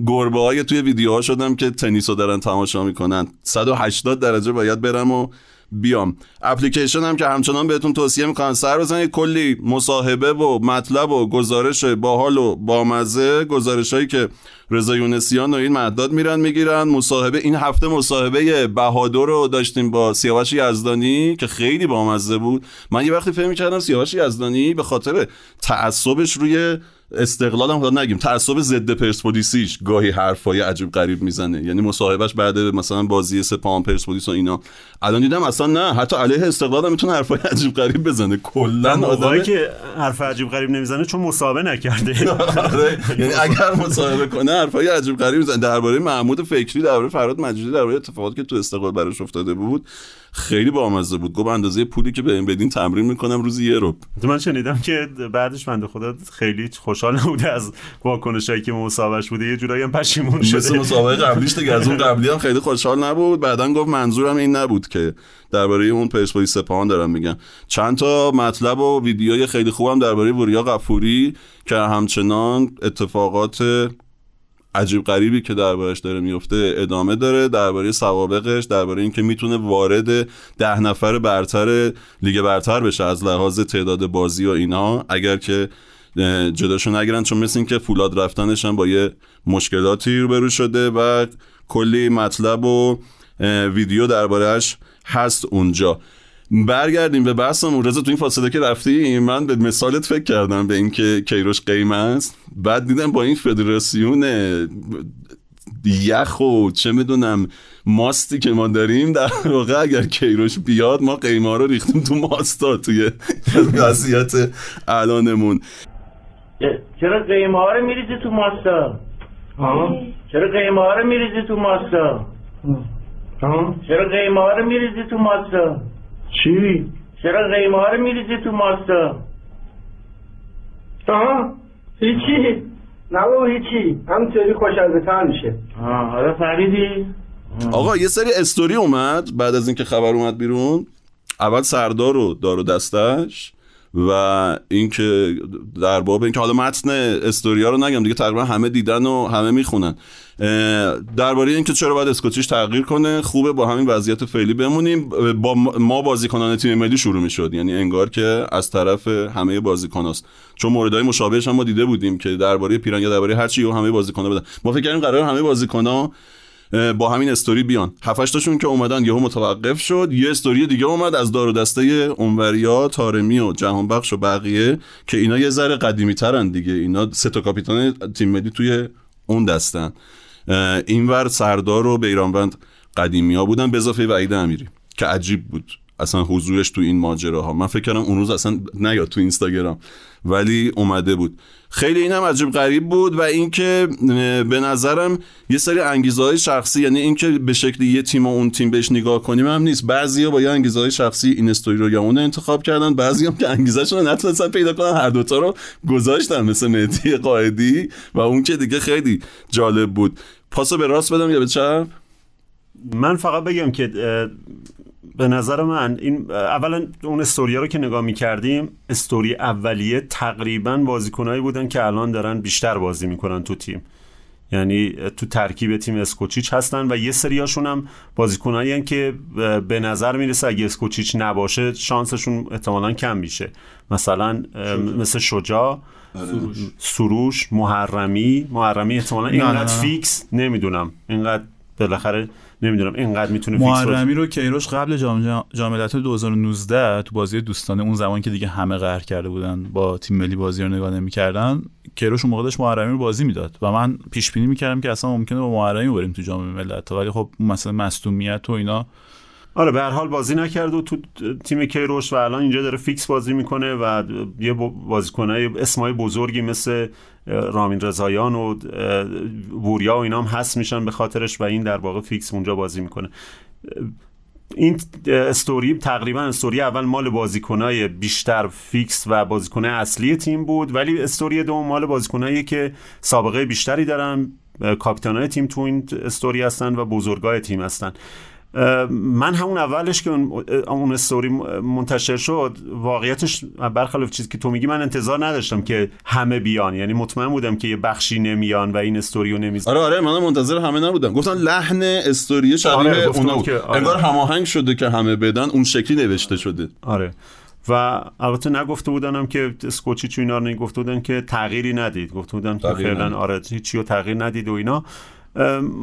گربه‌های توی ویدیوها شدم که تنیس رو دارن تماشا میکنن. 180 درجه باید برم و بیام. اپلیکیشن هم که همچنان بهتون توصیه میکنم سر بزنید، کلی مصاحبه و مطلب و گزارش باحال و بامزه، گزارشایی که رضا یونسیان و این مهداد میرن میگیرن. مصاحبه این هفته مصاحبه بهادر رو داشتیم با سیاوش یزدانی که خیلی بامزه بود. من یه وقتی فهم می‌کردم سیاوش یزدانی به خاطر تعصبش روی استقلال، هم خدا نگیم، تعصب ضد پرسپولیسیش گاهی حرفای عجیب غریب میزنه. یعنی مصاحبهش بعد مثلا بازی سپاهان پرسپولیس و اینا، الان دیدم اصلا نه، حتی علیه استقلال هم میتونه حرفای عجیب غریب بزنه. کلا آدمی که حرف عجیب غریب نمیزنه چون مصاحبه نکرده. یعنی اگر مصاحبه کنه حرفای عجیب غریب میزنه. درباره محمود فکری، درباره فرهاد مجیدی، درباره اتفاقاتی که تو استقلال براش افتاده بود خیلی بامزه بود. گفت اندازه پولی که بهم بدین تمرین میکنم روزی یه رب. من شنیدم که بعدش بنده خدا خیلی خوشحال نبوده از واکنشایی که مصاحبهش بوده، یه جورایی هم پشیمون شده. مثل مسابقه قبلیش دیگه، از اون قبلی هم خیلی خوشحال نبود. بعدن گفت منظورم این نبود که درباره اون پرسپولیس سپاهان دارم میگم. چند تا مطلب و ویدیوی خیلی خوبم درباره وریا غفوری که همچنان اتفاقات عجیب غریبی که دربارش داره میفته ادامه داره، درباره سوابقش، درباره اینکه میتونه وارد 10 نفر برتر لیگ برتر بشه از لحاظ تعداد بازی و اینا، اگر که جداشو نگیرن، چون مثل این که فولاد رفتنش هم با یه مشکلاتی روبرو شده و کلی مطلب و ویدیو دربارهش هست اونجا. برگردیم به بحثمون. رضا تو این فاصله که رفتی من به مثالت فکر کردم، به اینکه کیروش قیمه است، بعد دیدم با این فدراسیون یخ و چه میدونم ماستی که ما داریم، در واقع اگر کیروش بیاد ما قیمه رو ریختیم تو ماستا توی وضعیت الانمون. چرا قیمه ها رو میریزی تو ماستا؟ چرا قیمه ها رو میریزی تو ماستا؟ چرا قیمه ها رو میریزی تو ماستا؟ چی؟ چرا قیمه ها رو میریزی تو ماستا؟ هیچی؟ نه بابا هیچی، همینطوری خوشمزه‌تر میشه. حالا فهمیدی؟ آقا یه سری استوری اومد بعد از اینکه خبر اومد بیرون، اول سردار رو دار و دستش و اینکه در باب اینکه حالا متن استوریا رو نگم دیگه، تقریبا همه دیدن و همه میخونن، درباره اینکه چرا باید اسکوچیش تغییر کنه، خوبه با همین وضعیت فعلی بمونیم. با ما بازیکنان تیم ملی شروع میشد، یعنی انگار که از طرف همه بازیکناست، چون موردهای مشابهش هم ما دیده بودیم که درباره پیرنگ، درباره هر چی و همه بازیکن‌ها بدن. ما فکر کردیم قرار همه بازیکن‌ها با همین استوری بیان. 7-8 تاشون که اومدن یهو متوقف شد. یه استوری دیگه اومد از دار و دسته اونوریا، طارمی و جهانبخش و بقیه، که اینا یه ذره قدیمی‌ترن دیگه، اینا 3 تا کاپیتان تیم ملی توی اون دستن. اینور سردار و بیرانوند قدیمی‌ها بودن، به اضافه وحید امیری که عجیب بود اصلا حضورش تو این ماجراها. من فکر کردم اون روز اصلا نیاد تو اینستاگرام، ولی اومده بود. خیلی اینم عجیب غریب بود. و اینکه به نظرم یه سری انگیزه‌های شخصی، یعنی اینکه به شکل یه تیم و اون تیم بهش نگاه کنیم هم نیست، بعضیا با یه انگیزه‌های شخصی این استوری رو یا اون رو انتخاب کردن، بعضیا هم که انگیزه‌شون نتونستن پیدا کنن هر دوتا رو گذاشتن، مثل مهدی قائدی و اون که دیگه خیلی جالب بود. پاسو به راست بدم یا به چپ؟ من فقط بگم که به نظر من این اولا اون استوریا رو که نگاه می‌کردیم، استوری اولیه تقریبا بازیکنایی بودن که الان دارن بیشتر بازی می‌کنن تو تیم، یعنی تو ترکیب تیم اسکوچیچ هستن و یه سریاشون هم بازیکنایی ان که به نظر میرسه اگه اسکوچیچ نباشه شانسشون احتمالاً کم میشه، مثلا مثل شجاع، سروش، محرمی احتمالاً اینقدر فیکس نمیدونم، اینقدر بالاخره نمیدونم اینقدر میتونه فیکس باشه. محرمی رو کیروش قبل جام ملت‌های 2019 تو بازی دوستانه، اون زمان که دیگه همه قهر کرده بودن با تیم ملی بازی رو نگاه نمی‌کردن، کیروش اون موقع داشت محرمی رو بازی میداد و من پیش بینی می‌کردم که اصلا ممکنه با محرمی بریم تو جام ملت‌ها، ولی خب مثلا مصدومیت و اینا آره به هر حال بازی نکرد و تو تیم کیروش و الان اینجا داره فیکس بازی میکنه و یه بازیکنای اسمای بزرگی مثل رامین رضاییان و بوریا و اینا هم هست میشن به خاطرش و این در واقع فیکس اونجا بازی میکنه. این استوری تقریبا استوری اول مال بازیکنای بیشتر فیکس و بازیکنای اصلی تیم بود، ولی استوری دوم مال بازیکنایی که سابقه بیشتری دارن، کاپیتانای تیم تو این استوری هستن و بزرگای تیم هستن. من همون اولش که اون استوری منتشر شد واقعیتش برخلاف چیزی که تو میگی من انتظار نداشتم که همه بیان، یعنی مطمئن بودم که یه بخشی نمیان و این استوریو نمیذارن. آره من منتظر همه نبودم. گفتن لحن استوری شبیه اونا بود، انگار هماهنگ شده که همه بدن، اون شکلی نوشته شده. آره و البته نگفته بودنم که اسکوچیچ و اینا رو نگفته بودن که تغییری ندید، گفته بودن که فعلا آره هیچیو تغییر ندید و اینا.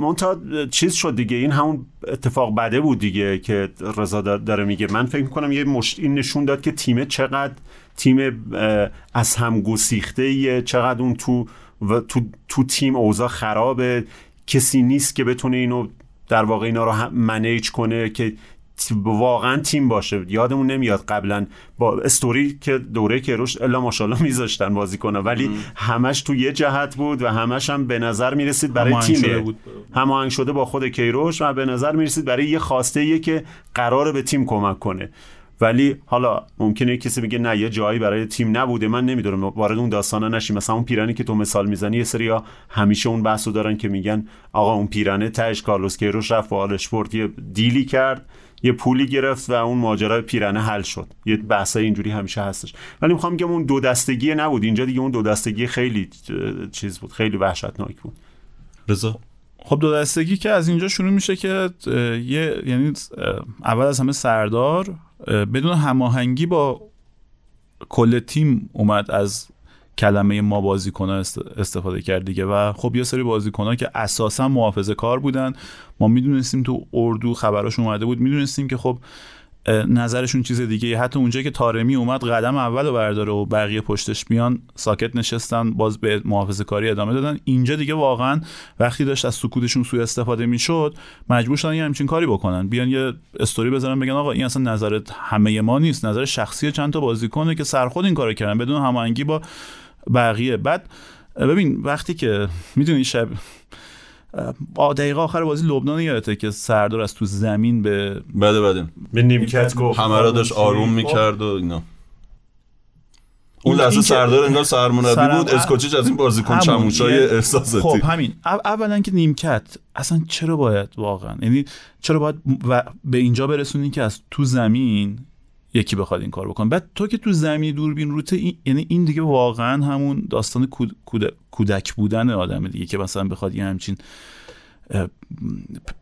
منتها چیز شد دیگه، این همون اتفاق بده بود دیگه که رضا داره میگه. من فکر میکنم یه این نشون داد که تیم چقدر تیم از هم گسیخته، چقدر اون تو تیم اوضاع خرابه، کسی نیست که بتونه اینو در واقع اینا رو منیج کنه که واقعا تیم باشه. یادمون نمیاد قبلا با استوری که دوره کیروش الا ماشاءالله میذاشتن بازیکن‌ها، ولی همش تو یه جهت بود و همش هم به نظر میرسید برای تیم هماهنگ شده با خود کیروش و به نظر میرسید برای یه خواسته که قراره به تیم کمک کنه. ولی حالا ممکنه کسی بگه نه یه جایی برای تیم نبوده، من نمیدونم وارد اون داستانا نشیم. مثلا اون پیرنی که تو مثال میزنی یه سریا همیشه اون بحثو دارن که میگن آقا اون پیرنه تاش کارلوس کیروش رفت با آل اسپورت یه دیلی کرد، یه پولی گرفت و اون ماجرای پیرنه حل شد. یه بحثای اینجوری همیشه هستش، ولی میخوام بگم اون دو دستگی نبود. اینجا دیگه اون دو دستگی خیلی چیز بود، خیلی وحشتناک بود. رضا خب دو دستگی که از اینجا شروع میشه که یعنی اول از همه سردار بدون هماهنگی با کل تیم اومد از کلمه ما بازیکن‌ها استفاده کرد دیگه. و خب یه سری بازیکن‌ها که اساسا محافظه‌کار بودن، ما میدونستیم تو اردو خبراش اومده بود، میدونستیم که خب نظرشون چیز دیگه. حتی اونجا که طارمی اومد قدم اولو برداره و بقیه پشتش بیان، ساکت نشستن، باز به محافظه‌کاری ادامه دادن. اینجا دیگه واقعا وقتی داشت از سکوتشون سوء استفاده میشد، مجبور شدن یه همچین کاری بکنن، بیان یه استوری بذارن بگن آقا این اصلا نظرت همه ما نیست، نظر شخصی چند تا بازیکنه که سرخود این کارو کردن بدون هماهنگی با بقیه. بعد ببین وقتی که میدونی شب دقیقه آخر بازی لبنان یادته که سردار از تو زمین به نیمکت گفت، همه را داشت آروم میکرد و اینا. اون لحظه سردار انگار سرمربی بود، اسکوچیچ از این بازیکن چموشای احساساتی. خب همین اولا که نیمکت اصلا چرا باید واقعا، یعنی چرا باید به اینجا برسونی که از تو زمین یکی بخواد این کار بکنه؟ بعد تو که تو زمین دوربین روته، یعنی این دیگه واقعا همون داستان کودک بودن آدمه دیگه که مثلا بخواد یه همچین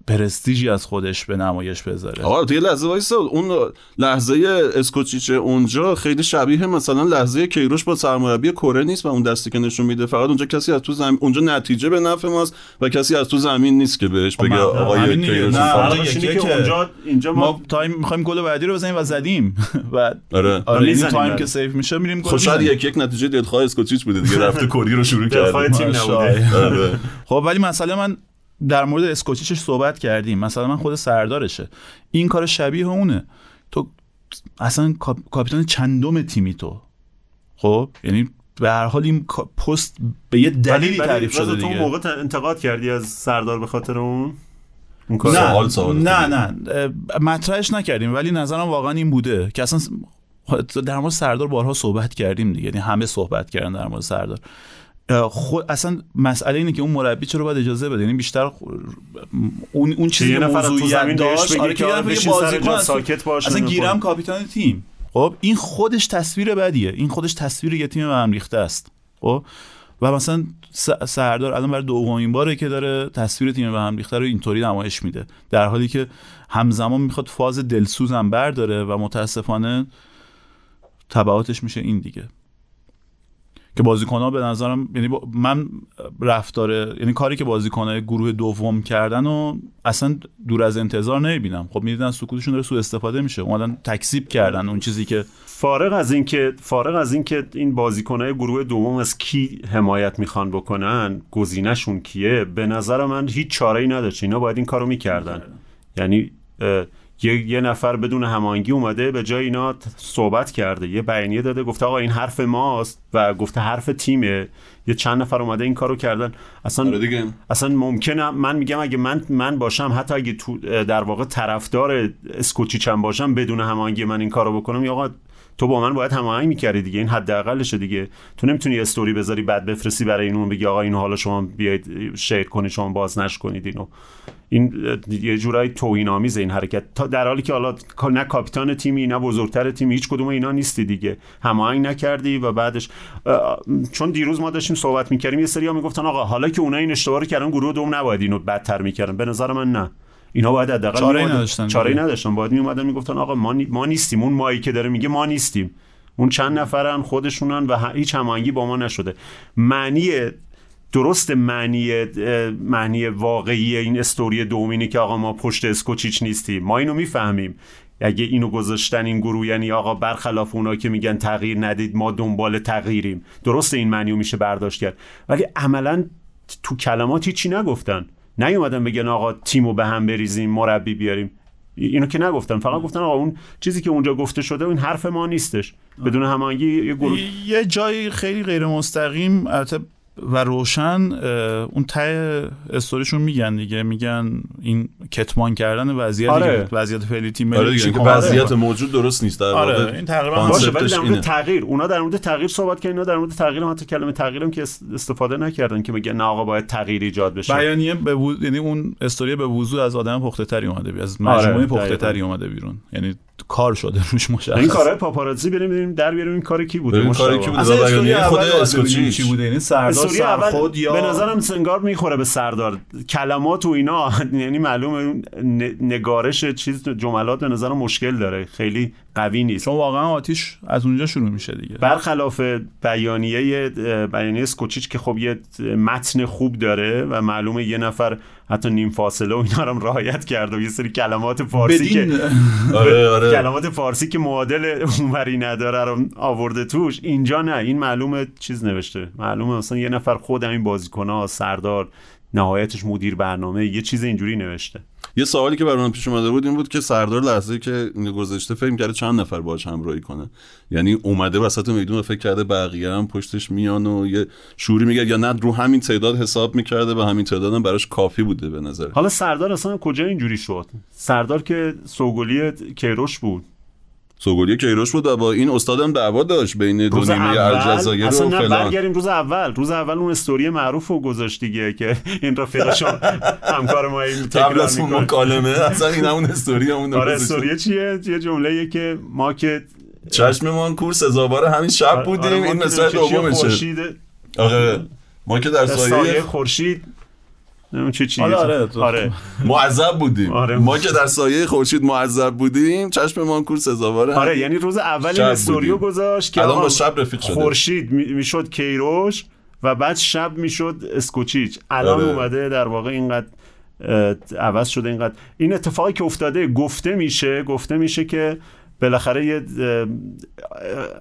پرستیژی از خودش به نمایش بذاره. آقا دیگه لحظه وایسا، اون لحظه اسکوچیچ اونجا خیلی شبیه مثلا لحظه کیروش با سرمربی کره نیست و اون دستی که نشون میده. فقط اونجا کسی از تو زمین، اونجا نتیجه به نفع ماست و کسی از تو زمین نیست که بهش بگه آقای کیروش که اونجا اینجا ما تایم می‌خوایم گل بعدی رو بزنیم و زدیم و آره تایم که سیو میشه میریم گل. شاید یک نتیجه دلخواه اسکوچیچ بوده دیگه، رفته کری رو شروع کرد. خب ولی مثلا من در مورد اسکوچیچش صحبت کردیم، مثلا من خود سردارشه، این کار شبیه اونه. تو اصلا کاپیتان چندم تیمی تو، خب یعنی به هر حال این پست به یه دلیلی تعریف شده دیگه. تو موقع انتقاد کردی از سردار به خاطر اون کار؟ نه مطرحش نکردیم، ولی نظرم واقعا این بوده که اصلا در مورد سردار بارها صحبت کردیم دیگه، یعنی همه صحبت کردن در مورد سردار. اصلا مسئله اینه که اون مربی چرا باید اجازه بده، یعنی بیشتر اون چیزی که موضوعیت داشت. آره که یه بازیکن ساکت باشه، اصلا گیرم کاپیتان تیم. خب این خودش تصویر بدیه، این خودش تصویر یه تیم هم ریخته است. خب و مثلا سردار الان برای دومین باره که داره تصویر تیم هم ریخته رو اینطوری نمایش میده، در حالی که همزمان میخواد فاز دلسوز هم برداره و متاسفانه تبعاتش میشه این دیگه که بازیکن‌ها به نظرم، یعنی من رفتار، یعنی کاری که بازیکن‌های گروه دوم کردن و اصلا دور از انتظار نمی‌بینم. خب می‌دیدن سکوتشون داره سوء استفاده میشه، اومدن تکذیب کردن اون چیزی که فارغ از این که این بازیکن‌های گروه دوم از کی حمایت می‌خوان بکنن، گزینه‌شون کیه، به نظر من هیچ چاره‌ای نداشت. اینا باید این کارو می‌کردن. یعنی یه نفر بدون هماهنگی اومده به جای اینا صحبت کرده، یه بیانیه داده گفته آقا این حرف ماست و گفته حرف تیمه، یه چند نفر اومده این کارو کردن. اصلا ممکنه من میگم اگه من باشم، حتی اگه تو در واقع طرفدار اسکوچیچ هم باشم، بدون هماهنگی من این کارو بکنم، یا آقا تو با من باید هماهنگ می‌کردی دیگه، این حداقلشه دیگه. تو نمیتونی استوری بذاری بعد بفرستی برای اینو بگی آقا اینو حالا شما بیاید شیر کنید، شما باز نش کنید اینو. این یه جورایی توهین‌آمیز این حرکت، تا در حالی که حالا نه کاپیتان تیمی نه بزرگتر تیمی، هیچ کدوم اینا نیستی دیگه، هماهنگ نکردی. و بعدش چون دیروز ما داشتیم صحبت می‌کردیم، یه سری‌ها میگفتن آقا حالا که اونها این اشتباه رو کردن گروه دوم نباید اینو بدتر می‌کردن. به نظر من نه، اینا باید حداقل چاره‌ای نداشتن. باید میومدن میگفتن آقا ما نیستیم، اون مایی که داره میگه ما نیستیم، اون چند نفرن خودشونن و هیچ هماهنگی با ما نشده. معنی واقعی این استوری دومینی که آقا ما پشت اسکوچیچ نیستیم، ما اینو میفهمیم. اگه اینو گذاشتن این گروه، یعنی آقا برخلاف اونا که میگن تغییر ندید ما دنبال تغییریم، درسته این معنیو میشه برداشت کرد، ولی عملا تو کلمات هیچی نگفتن. نیومدن بگن آقا تیمو به هم بریزیم، مربی بیاریم، اینو که نگفتن. فقط گفتن آقا اون چیزی که اونجا گفته شده این حرف ما نیستش. بدون هماهنگی یه گروه، یه جای خیلی غیر مستقیم و روشن اون ته استوریشون میگن دیگه، میگن این کتمان کردن وضعیت، وضعیت فعلی تیم ملی که وضعیت موجود درست نیست. در واقع این تقریبا باشه، ولی در مورد تغییر اونا در مورد تغییر صحبت کردن، در مورد تغییر حتی کلمه تغییرم که استفاده نکردن که بگن نه آقا باید تغییر ایجاد بشه. بیانیه یعنی اون استوری به وضوح از آدم پخته‌تری اومده بیرون، از مجموعه پخته‌تری اومده بیرون، یعنی کار شده روش مشخص. این کارهای پاپاراتزی بریم در بیاریم این کار کی بوده، اصلا خود اسکوچیچ بوده. یعنی سردار سرخود یا به نظرم سنگار میخوره به سردار کلمات و اینا، یعنی معلومه نگارش چیز جملات به نظرم مشکل داره، خیلی قوی نیست، چون واقعا آتیش از اونجا شروع میشه دیگه. برخلاف بیانیه اسکوچیچ که خب یه متن خوب داره و معلومه یه نفر حتی نیم فاصله و اینا رو رعایت کرده و یه سری کلمات فارسی که کلمات فارسی که معادل اونوری نداره رو آورده توش، اینجا نه، این معلومه چیز نوشته، معلومه مثلا یه نفر خود همین بازیکن‌ها، سردار، نهایتش مدیر برنامه، یه چیز اینجوری نوشته. یه سوالی که برام پیش اومده بود این بود که سردار لحظه‌ای که گذشته فکر کرده چند نفر باهاش همراهی کنه، یعنی اومده وسط میدون فکر کرده بقیه هم پشتش میان و یه شوری میگه، یا نه رو همین تعداد حساب میکرده و همین تعداد هم براش کافی بوده به نظر. حالا سردار اصلا کجا اینجوری شد؟ سردار که سوگلی کیروش بود، سوگلی کیروش بود و با این استادم دعوا داشت بین دو نیمه الجزایر و فلان. اصلا برگردیم روز اول اون استوری معروفو گذاشت دیگه که این رفیقشون همکار ما این تکرار میکنه مکالمه. اصلا این همون استوری همون آره استوری چیه؟ یه جمله‌ایه که ما که چشممون کورس سزاوار همین شب بودیم. این مثلا دوم میشه آره، ما که در سایه خورشید معذب بودیم. ما که در سایه خورشید معذب بودیم، چشممان کور سزاواره. آره، یعنی روز اول استوریو گذاشت که الان با شب رفیق شده. خورشید میشد کیروش و بعد شب میشد اسکوچیچ. الان اومده در واقع اینقدر عوض شده، اینقدر این اتفاقی که افتاده گفته میشه که بالاخره یه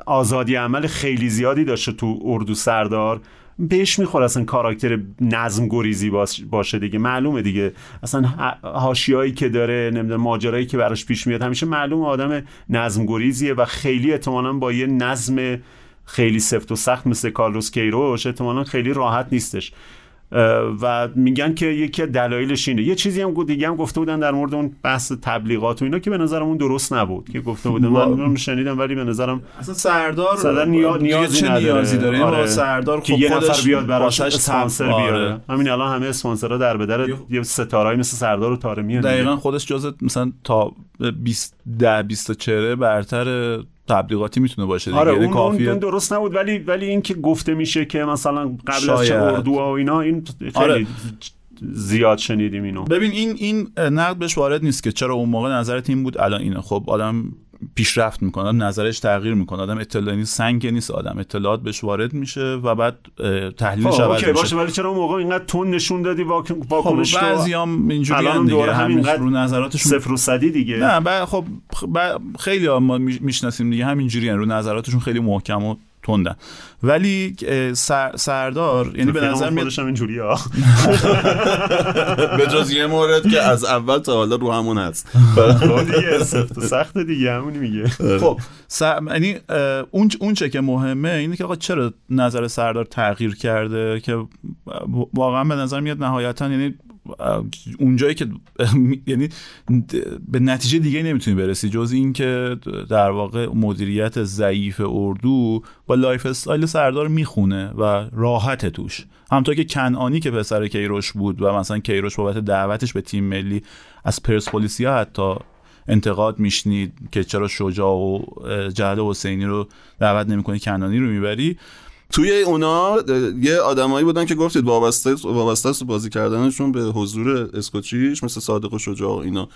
آزادی عمل خیلی زیادی داشته تو اردو سردار، بهش میخوره اصلا کاراکتر نظم گریزی باشه دیگه، معلومه دیگه. اصلا حاشیه‌ای که داره، نمیدونم ماجرایی که براش پیش میاد، همیشه معلومه آدم نظم گریزیه و خیلی احتمالاً با یه نظم خیلی سفت و سخت مثل کارلوس کیروش احتمالاً خیلی راحت نیستش. و میگن که یکی دلایلش اینه. یه چیزی هم دیگه هم گفته بودن در مورد اون بحث تبلیغات و اینا که به نظرمون درست نبود، که گفته بودن من شنیدم، ولی به نظرم اصلا سردار نیازی داره. آره، سردار خب یه نفر بیاد براش اسپانسر بیاره. همین الان همه اسپانسرها در به در یه ستاره‌ای مثل سردار و طارمی میاد دقیقاً خودش جزء مثلا تا 20 چهره برتر تبلیغاتی میتونه باشه دیگه. آره، اون درست نبود، ولی این که گفته میشه که مثلا قبل از چه اردوها و اینا، این خیلی آره زیاد شنیدیم اینو. ببین این نقد بهش وارد نیست که چرا اون موقع نظرت این بود الان اینه. خب آدم پیشرفت میکنه، آدم نظرش تغییر میکنه، آدم اطلاعی نیست، سنگ نیست، آدم اطلاعات بهش وارد میشه و بعد تحلیلش عوض میشه. باشه، ولی چرا اون موقع اینقدر تون نشون دادی واکنش؟ خب بعضیام اینجوریه دیگه، همینقدر رو نظراتشون صفر و صدی دیگه. نه خب خیلی ما میشناسیم دیگه، همینجوریه، رو نظراتشون خیلی محکم و تندن. ولی سردار یعنی به نظر میاد خودشم اینجوریه به جز یه مورد که از اول تا حالا رو همون هست دیگه، سخت دیگه همون میگه. خب یعنی اون چه که مهمه اینه که آقا چرا نظر سردار تغییر کرده که واقعا به نظر میاد نهایتاً یعنی اونجایی که یعنی به نتیجه دیگه نمیتونی برسی جز این که در واقع مدیریت ضعیف اردو با لایف استایل سردار میخونه و راحت توش. همونطور که کنعانی که پسر کیروش بود و مثلا کیروش بابت دعوتش به تیم ملی از پرسپولیسیا حتی انتقاد میشنید که چرا شجاع و جهاد حسینی رو دعوت نمیکنی کنعانی رو میبری. توی اونا یه آدمایی بودن که گفتید وابسته است بازی کردنشون به حضور اسکوچیش، مثل صادق و شجاع اینا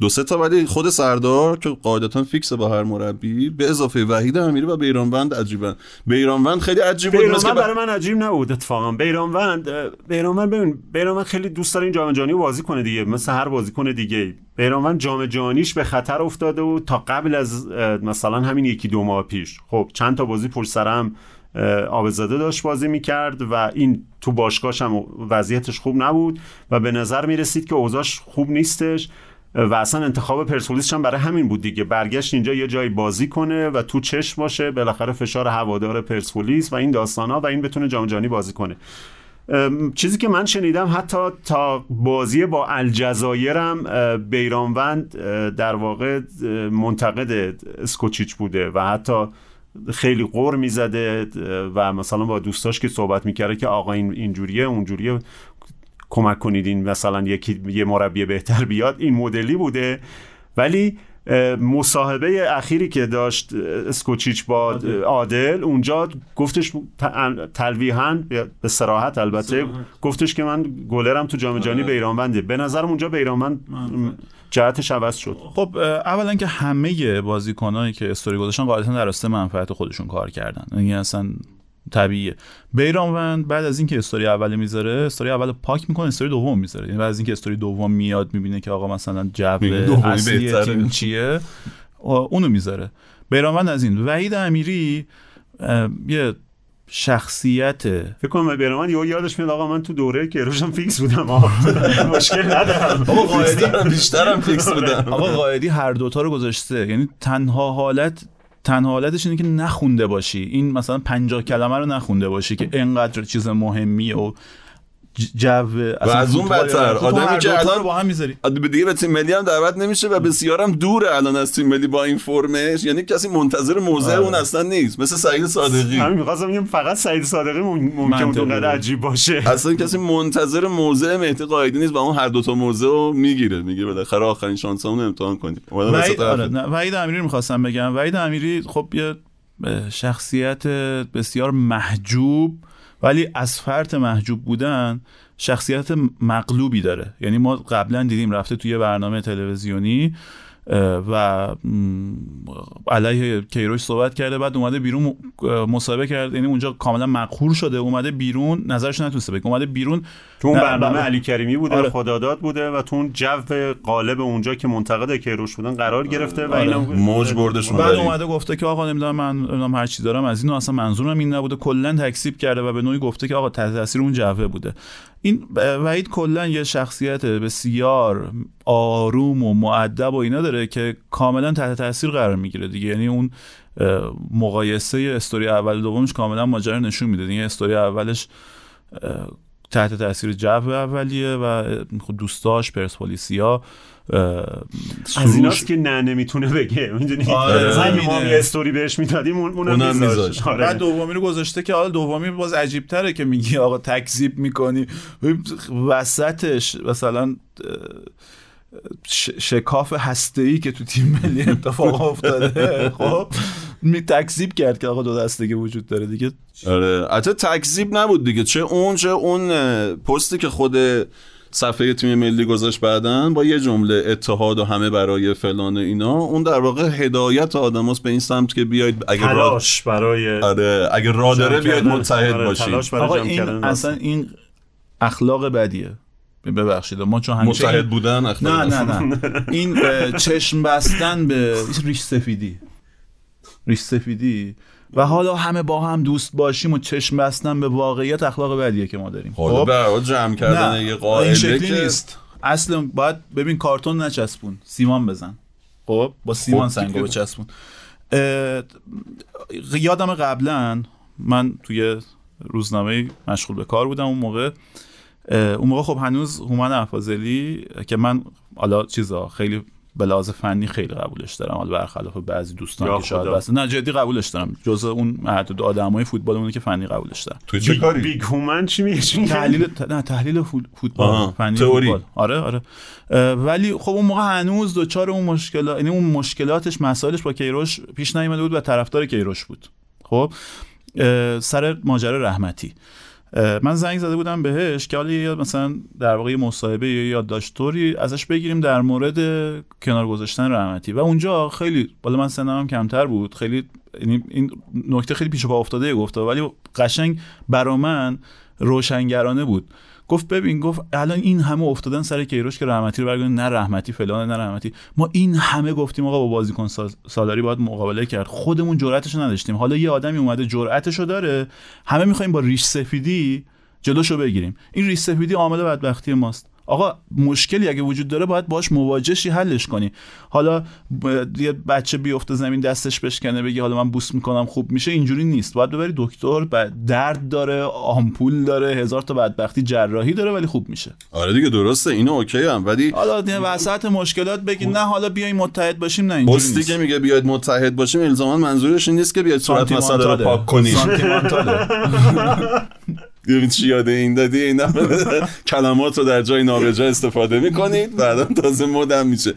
دو سه تا، ولی خود سردار که قاعدتا فیکس با هر مربی به اضافه وحید امیری و بیرانوند. عجیبن بیرانوند خیلی عجیب بود. بیرانوند برای من عجیب نبود اتفاقا. بیرانوند ببین بیرانوند خیلی دوست داره این جام جهانی بازی کنه دیگه، مثل هر بازیکن دیگه. بیرانوند جام جهانیش به خطر افتاده و تا قبل از مثلا همین یکی دو ماه پیش خب چند تا بازی پشت سر هم آبزاده داشت بازی میکرد و این تو باشگاهش هم وضعیتش خوب نبود و به نظر میرسید که اوضاعش خوب نیستش و اصلا انتخاب پرسپولیس هم برای همین بود دیگه. برگشت اینجا یه جایی بازی کنه و تو چشم باشه، بالاخره فشار هوادار پرسپولیس و این داستانا و این بتونه جام جهانی بازی کنه. چیزی که من شنیدم حتی تا بازی با الجزایر هم بیرانوند در واقع منتقد اسکوچیچ بوده و حتی خیلی غر میزده و مثلا با دوستاش که صحبت میکرده که آقا این جوریه اون جوریه، کمک کنید این مثلا یه مربی بهتر بیاد، این مدلی بوده. ولی مصاحبه اخیری که داشت اسکوچیچ با عادل اونجا گفتش تلویحاً به صراحت البته گفتش که من گلرم تو جام جهانی بیرانونده. به نظرم اونجا بیرانوند جهتش عوض شد. خب اولا که همه بازیکنایی که استوری گذاشتن غالبا در راسته منفعت خودشون کار کردن، یعنی اصلا طبیعیه. بیرانوند بعد از اینکه استوری اول میذاره، استوری اول پاک میکنه، استوری دوم میذاره. یعنی بعد از اینکه استوری دوم میاد میبینه که آقا مثلا جو اصلی تیم چیه، اونو میذاره. بیرانوند از این. وحید امیری یه شخصیت فکر کنم بیرانوند یادش میاد آقا من تو دوره کیروشم فیکس بودم آقا مشکل ندارم، آقا قائدی بیشترم فیکس بودم. آقا قائدی هر دوتا رو گذاشته، یعنی تنها حالتش اینه که نخونده باشی، این مثلا 50 کلمه رو نخونده باشی که انقدر چیز مهمیه و جو. و از اون بدتر آدمی که الان با هم میذاری دیگه به تیم ملی هم دعوت نمیشه و بسیارم دوره الان از تیم ملی با این فرمش، یعنی کسی منتظر موضع اون اصلا نیست، مثل سعید صادقی. همین می‌خواستم بگم فقط سعید صادقی ممکنه اونقدر عجیب باشه، اصلا کسی منتظر موضع مهدی قائدی نیست و اون هر دو تا موضع رو میگیره بالاخره آخرین شانسمون امتحان کنیم. وحید امیری می‌خواستم بگم. وحید امیری خب یه شخصیت بسیار محجوب، ولی از فرط محجوب بودن شخصیت مغلوبی داره. یعنی ما قبلا دیدیم رفته توی برنامه تلویزیونی و علیه کیروش صحبت کرده، بعد اومده بیرون مصاحبه کرد، یعنی اونجا کاملا مقهور شده اومده بیرون، نظرش نتونسته بگه. اومده بیرون تو اون برنامه علی کریمی بوده، خداداد بوده و تو اون جو قالب اونجا که منتقد کیروش بودن قرار گرفته و اینا موج بردشون. بعد اومده گفته که آقا نمیدونم من هر چی دارم از اینو، اصلا منظورم این نبوده، کلا تکذیب کرده و به نوعی گفته که آقا تاثیر اون جو بوده. این وحید کلا یه شخصیت بسیار آروم و مؤدب و اینا داره که کاملا تحت تاثیر قرار میگیره دیگه. یعنی اون مقایسه استوری اول دومش کاملا ماجرا نشون میده دیگه. استوری اولش تحت تاثیر جو اولیه و دوستاش پرسپولیسیا از ایناست که نه نمیتونه بگه، میدونی ما یه استوری بهش میدادیم اونم میذاشت. بعد دومی رو گذاشته که حالا دومی باز عجیب تره که میگی آقا تکذیب میکنی وسطش مثلا شکاف هسته‌ای که تو تیم ملی اتفاق افتاده خب تکذیب کرد که آقا دو دستگی وجود داره دیگه. آره البته تکذیب نبود دیگه، چه اون پستی که خود صفحه تیم ملی گذاشت بعدن با یه جمله اتحاد و همه برای فلان اینا، اون در واقع هدایت آدماست به این سمت که بیاید اگه تلاش برای اگه را داره بیاید متحد باشید. آقا این اصلا این اخلاق بدیه، ببخشید ما چون همیشه متحد بودن اخلاق نه این چشم بستن به ریش سفیدی ریش سفیدی و حالا همه با هم دوست باشیم و چشم بستن به واقعیت اخلاق بدیه که ما داریم. حالا برای جمع کردن یه قاعده نیست. اصلا باید ببین کارتون نچسبون، سیمان بزن. خب با سیمان سنگو بچسبون. یادم قبلا من توی روزنامه مشغول به کار بودم اون موقع خب هنوز هومن افاضلی که من حالا چیزا خیلی به لحاظ فنی خیلی قبولش دارم، حالا برخلاف بعضی دوستان که شاید بس نه جدی قبولش دارم، جزء اون معدود آدمای فوتبالمونه که فنی قبولش دارم. تو چه کاری بیگ هومن چی میگی؟ تحلیل فوتبال فنی تئوری. آره ولی خب اون موقع هنوز دوچار اون مشکلات، یعنی اون مشکلاتش مسائلش با کیروش پیش نیامده بود و طرفدار کیروش بود. خب سر ماجرای رحمتی من زنگ زده بودم بهش که حالا مثلا در واقع مصاحبه یا یادداشت‌طوری ازش بگیریم در مورد کنار گذاشتن رحمتی و اونجا خیلی بالا، من سنم هم کمتر بود، خیلی این نکته خیلی پیش و پا افتاده گفت ولی قشنگ برا من روشنگرانه بود. گفت ببین، گفت الان این همه افتادن سر کیروش که رحمتی رو برگردن، نه رحمتی فلان، نه رحمتی، ما این همه گفتیم آقا با بازیکن سالاری باید مقابله کرد، خودمون جرأتشو نداشتیم، حالا یه آدمی اومده جرأتشو داره، همه میخوایم با ریش سفیدی جلوشو بگیریم. این ریش سفیدی عامل بدبختی ماست. آقا مشکلی اگه وجود داره باید باش مواجه شی، حلش کنی. حالا یه بچه بیفته زمین دستش بشکنه بگی حالا من بوست میکنم خوب میشه، اینجوری نیست. باید ببری دکتر، درد داره، آمپول داره، هزار تا بدبختی جراحی داره ولی خوب میشه. آره دیگه درسته، اینو اوکی هم، ولی حالا وسط مشکلات بگی نه حالا بیایم متحد باشیم، نه اینجوری نیست. بوستی که میگه بیاید متحد باشیم الزاما منظورش این نیست که بیاید صورت مساله رو پاک کنی. یعنی چی یاد این دادی؟ این کلمات رو در جای نابجا استفاده میکنید بعدا تازه مدام میشه.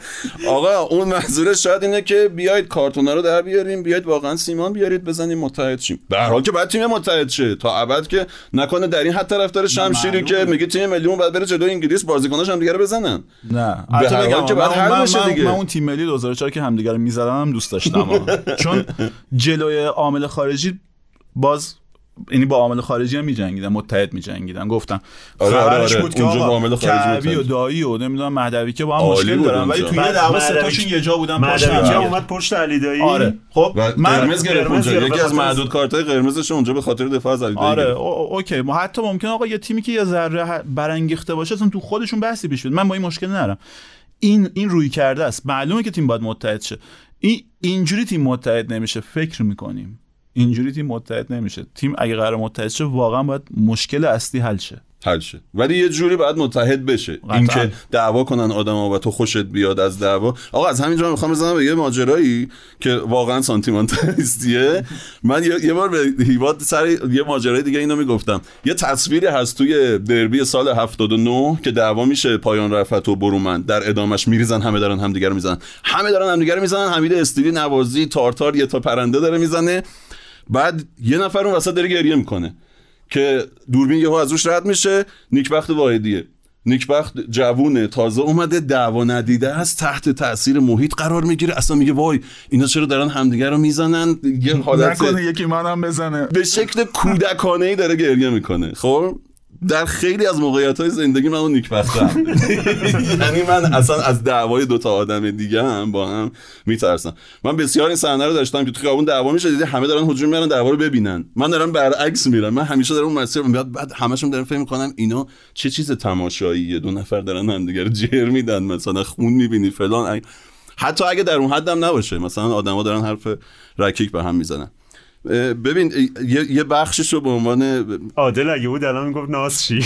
آقا اون منظوره شاید اینه که بیاید کارتونا رو در بیاریم، بیاید واقعا سیمان بیارید بزنیم متحد شیم. به هر حال که بعد تیم متحد شه تا ابد که نکنه در این حد طرفدار شمشیری که میگه تیم ملیمون بعد بره جلو انگلیس بازیکناش هم دیگه رو بزنن، نه به هر حال که بعد هر بشه دیگه. من اون تیم ملی 2004 که همدیگه رو میزدنم دوست داشتم چون جلوی عامل خارجی باز، یعنی با عامل خارجی هم می‌جنگیدن، متحد می‌جنگیدن. گفتم خبرش بود که اونجا با عامل خارجی بود، کعبی و دایی و نمیدونم مهدوی که با هم مشکل دارن، ولی توی دعوا ستاشون یه جا بودن، مهدوی اومد پشت علی دایی. آره خب قرمز گرفت اونجا، یکی از معدود کارت‌های قرمزش اونجا به خاطر دفاع از علی دایی. آره اوکی، ما حتی ممکنه آقا یه تیمی که یه ذره برانگیخته باشه اصلا تو خودشون بحثی پیش بیاد، من با این مشکل ندارم. این روی کرده است، معلومه که تیم باید متحد شه. اینجوری تیم متحد نمیشه، فکر می‌کنیم اینجوری تیم متحد نمیشه. تیم اگه قرار متحد شه واقعا باید مشکل اصلی حل شه، ولی یه جوری باید متحد بشه. اینکه دعوا کنن آدما و تو خوشت بیاد از دعوا. آقا از همینجا میخوام بزنم به یه ماجرایی که واقعا سانتیمانتالیستیه. من یه بار به هیواد سر یه ماجرای دیگه اینو میگفتم. یه تصویری هست توی دربی سال 79 که دعوا میشه پایان رفعت و برومند، در ادامش میریزن، همه دارن همدیگه رو میزنن. حمید استیلی نوازی تارتار یه تا پرنده داره میزنه، بعد یه نفر اون وسط داره گریه میکنه که دوربین یهو از روش رد میشه. نیکبخت واحدیه، نیکبخت جوونه تازه اومده، دعوا ندیده است، تحت تاثیر محیط قرار میگیره، اصلا میگه وای اینا چرا دارن همدیگه رو میزنن، یه حالت نکنه یکی منم بزنه، به شکل کودکانه ای داره گریه میکنه. خب در خیلی از موقعیت‌های زندگی من اون نیکبختم، یعنی من اصلا از دعوای دو تا آدم دیگه هم با هم میترسم. من بسیار این صحنه رو داشتم که تو خیابون دعوا میشه، دیدی همه دارن هجوم میارن دعوا رو ببینن، من دارم برعکس میرم، من همیشه دارم اون مسیر میاد، بعد همشون دارن فکر میکنن اینا چه چیز تماشاییه، دو نفر دارن همدیگه رو جر میدن، مثلا خون میبینی فلان، حتی اگه در اون حدم نباشه، مثلا آدما دارن حرف رکیک به هم میزنن. ببین یه بخشش رو به عنوان عادل اگه بود الان میگفت نازشی،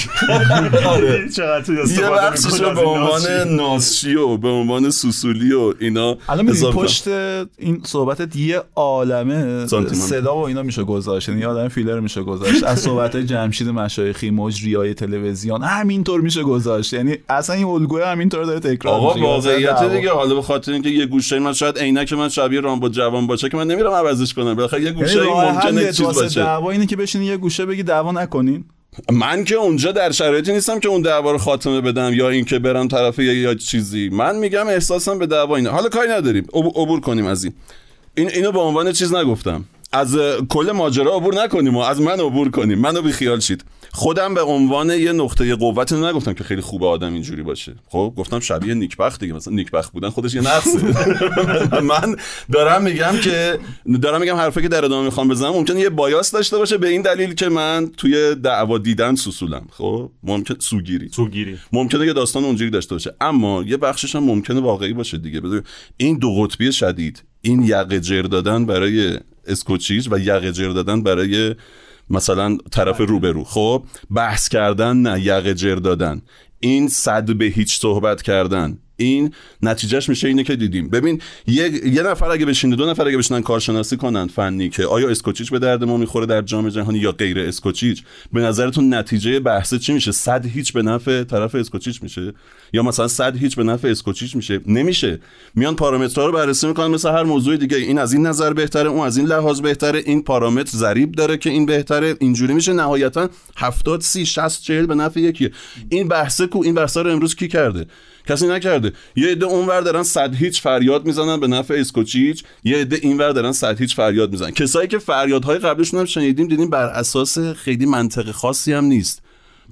آره چقدر یه بخشش رو به عنوان نازشی و به عنوان سوسولی و اینا الان پشت این صحبتت یه عالمه صدا و اینا میشه گذاشت، یه عالمه فیلر میشه گذاشت از صحبت‌های جمشید مشایخی، مجریای تلویزیون، همینطور میشه گذاشت، یعنی اصلا این الگوی همینطور داره تکرار میشه. آقا واقعیت دیگه، حالا به خاطر اینکه یه گوشه من شاید عینک من شبیه رامبو جوان باشه که من نمیرم عوضش کنم، بالاخره یه گوشه ممکنه چیز باشه. دعوا اینه که بشینی یه گوشه بگی دعوا نکنین. من که اونجا در شرایطی نیستم که اون دعوا رو خاتمه بدم یا اینکه برم طرف یا چیزی، من میگم احساسم به دعوا اینه. حالا کاری نداریم، عبور کنیم از این. اینو به عنوان چیز نگفتم، از کل ماجرا عبور نکنیم و از من عبور کنیم، منو بیخیال شید. خودم به عنوان یه نقطه قوت نگفتم که خیلی خوبه آدم اینجوری باشه، خب گفتم شبیه نیکبخت دیگه، مثلا نیکبخت بودن خودش یه نقصه. من دارم میگم حرفی که در ادامه میخوام بزنم ممکنه یه بایاس داشته باشه به این دلیل که من توی دعوا دیدن سوسولم، خب ممکن سوگیری ممکنه که داستان اونجوری داشته باشه، اما یه بخشش هم ممکنه واقعی باشه دیگه. این دو قطبی شدید، این یقه جر دادن برای اسکوچیچ و یقه جر دادن برای مثلا طرف روبرو، خب بحث کردن نه یقه جر دادن، این صد به هیچ صحبت کردن، این نتیجهش میشه اینه که دیدیم. ببین یه نفر اگه بشینه، دو نفر اگه بشینن کارشناسی کنن فنی که آیا اسکوچیچ به درد ما میخوره در جام جهانی یا غیر اسکوچیچ، به نظرتون نتیجه بحث چی میشه؟ 100 هیچ به نفع طرف اسکوچیچ میشه یا مثلا 100 هیچ به نفع اسکوچیچ میشه؟ نمیشه. میان پارامترها رو بررسی میکنن مثل هر موضوع دیگه، این از این نظر بهتره، اون از این لحاظ بهتره، این پارامتر ضریب داره که این بهتره، اینجوری میشه نهایتا 70 30 60 40 به نفع یکی. این بحثه کو این بحثا رو امروز کی کرده؟ کسی نکرده. یه عده اونور دارن 100 هیچ فریاد میزنن به نفع اسکوچیچ، یه عده اینور دارن 100 هیچ فریاد میزنن. کسایی که فریادهای قبلشون هم شنیدیم دیدیم بر اساس خیلی منطق خاصی هم نیست.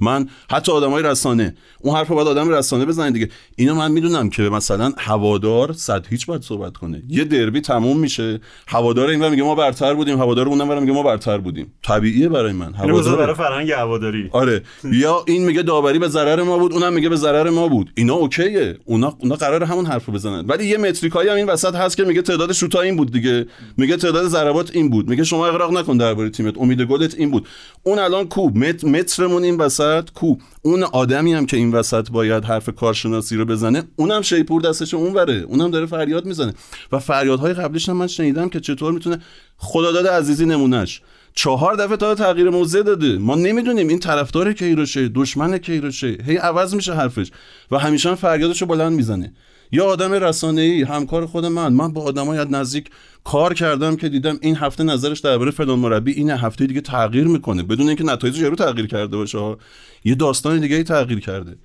من حتی آدمای رسانه، اون حرفو بعد آدم رسانه بزنه دیگه، اینو من میدونم که مثلا هوادار 100 هیچ باید صحبت کنه. یه دربی تموم میشه، هوادار اینور میگه ما برتر بودیم، هوادار اونور میگه ما برتر بودیم. طبیعیه برای من، هوادار برای فرهنگ هواداری. آره. یا این میگه داوری به ضرر ما بود، اونم میگه به ضرر ما بود. اینا اوکیه، اونا قراره همون حرفو بزنن. ولی یه متریکایی هم این وسط هست که میگه تعداد شوت‌ها این بود دیگه، میگه تعداد ضربات این بود، میگه شما اغراق نکن درباره تیمت، امید گلت این بود. اون الان کو مترمون این وسط کو. اون آدمی هم که این وسط باید حرف کارشناسی رو بزنه، اونم شیپور دستش اونوره، اونم داره فریاد میزنه. و فریادهای قبلش هم من شنیدم که چطور میتونه، خداداد عزیزی نمونهش، 4 دفعه تا تغییر موضع داده. ما نمیدونیم این طرفدار کیروشه، دشمن کیروشه، هی عوض میشه حرفش و همیشه فریادشو بلند میزنه. یا آدم رسانه‌ای، همکار خود من با آدمای نزدیک کار کردم که دیدم این هفته نظرش درباره فلان مربی این هفته دیگه تغییر میکنه، بدون اینکه نتایجش یارو تغییر کرده باشه، یه داستان دیگه ای تغییر کرده.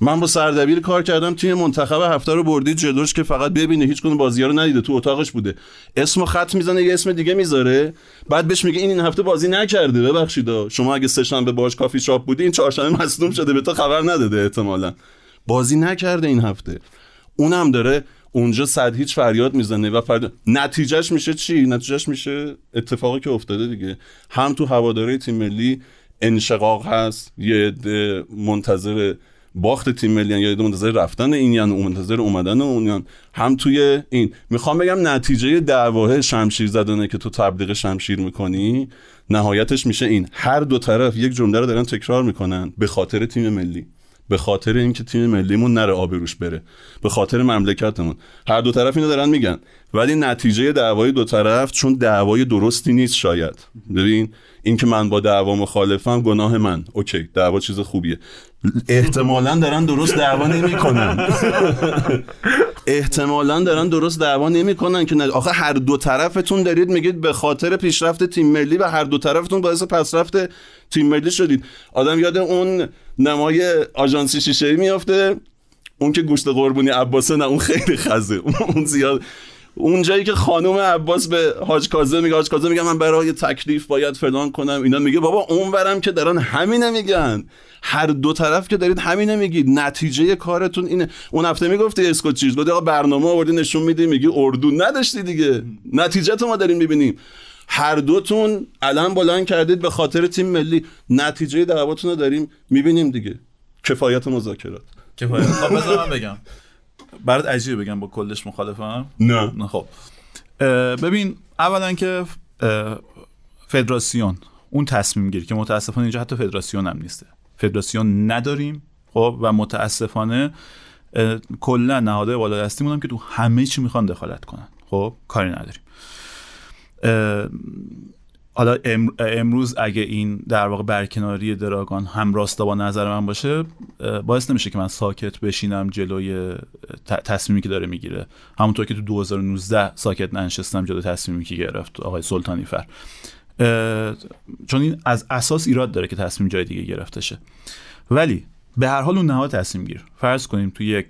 من با سردبیر کار کردم، تیم منتخب هفته رو بردید جلوش که فقط ببینه هیچکدوم بازی‌ها رو ندیده، تو اتاقش بوده، اسمو خط میزنه یه اسم دیگه میذاره، بعد بهش میگه این هفته بازی نکرده، ببخشید شما اگه سه‌شنبه باهاش کافی شاپ بودی این چهارشنبه مصدوم شده، به تو خبر نداده، احتمالاً بازی نکرده این هفته. اونم داره اونجا 100 هیچ فریاد میزنه و نتیجهش میشه چی؟ نتیجهش میشه اتفاقی که افتاده دیگه. هم تو هواداری تیم ملی انشقاق هست، یه منتظر باخت تیم ملی یا منتظر رفتن این، یا منتظر اومدن اونیان، هم توی این. میخوام بگم نتیجه دعواه شمشیر زدنه که تو تبلیغ شمشیر میکنی، نهایتش میشه این. هر دو طرف یک جمله رو دارن تکرار میکنن به خاطر تیم ملی، به خاطر اینکه تیم ملیمون نره آبروش بره، به خاطر مملکتمون. هر دو طرف اینو دارن میگن، ولی نتیجه دعوای دو طرف چون دعوای درستی نیست. شاید ببین این که من با دعوا مخالفم گناه من، اوکی، دعوا چیز خوبیه، احتمالاً دارن درست دعوا نمیکنن، احتمالاً دارن درست دعوا نمیکنن که آخه هر دو طرفتون دارید میگید به خاطر پیشرفت تیم ملی و هر دو طرفتون باعث پسرفت تیم ملی شدید. آدم یاد اون نمای آژانس شیشه‌ای میافته، اون که گوشت قربونی عباسه، نه اون خیلی خزه، اون زیاد، اون جایی که خانم عباس به حاج کاظم میگه، حاج کاظم میگه من برای تکلیف باید فلان کنم، اینا میگه بابا اونورم که دارن همینه میگن، هر دو طرف که دارید همینه میگید، نتیجه کارتون اینه. اون هفته میگفتی اسکوچیچ گفت آقا برنامه آوردی نشون میدی، میگی اردو نداشتی دیگه، نتیجه تو ما داریم میبینیم. هر دوتون علم بلند کردید به خاطر تیم ملی، نتیجه دعواتون رو داریم میبینیم دیگه. کفایت مذاکرات، کفایت. خب بذار من بگم، برات عجیبه بگم با کلش مخالفم؟ نه. خب ببین، اولا که فدراسیون اون تصمیم گیر که متاسفانه اینجا حتی فدراسیون هم نیسته، فدراسیون نداریم، خب، و متاسفانه کلا نهادهای بالادستیمون هم که تو همه چی میخوان دخالت کنن، خب کاری نداریم. حالا امروز اگه این در واقع برکناری دراگان هم راستا با نظر من باشه، باعث نمیشه که من ساکت بشینم جلوی تصمیمی که داره میگیره، همونطور که تو 2019 ساکت ننشستم جلوی تصمیمی که گرفت آقای سلطانی فر، چون این از اساس ایراد داره که تصمیم جای دیگه گرفته شه. ولی به هر حال اون نهاد تصمیم گیر، فرض کنیم تو یک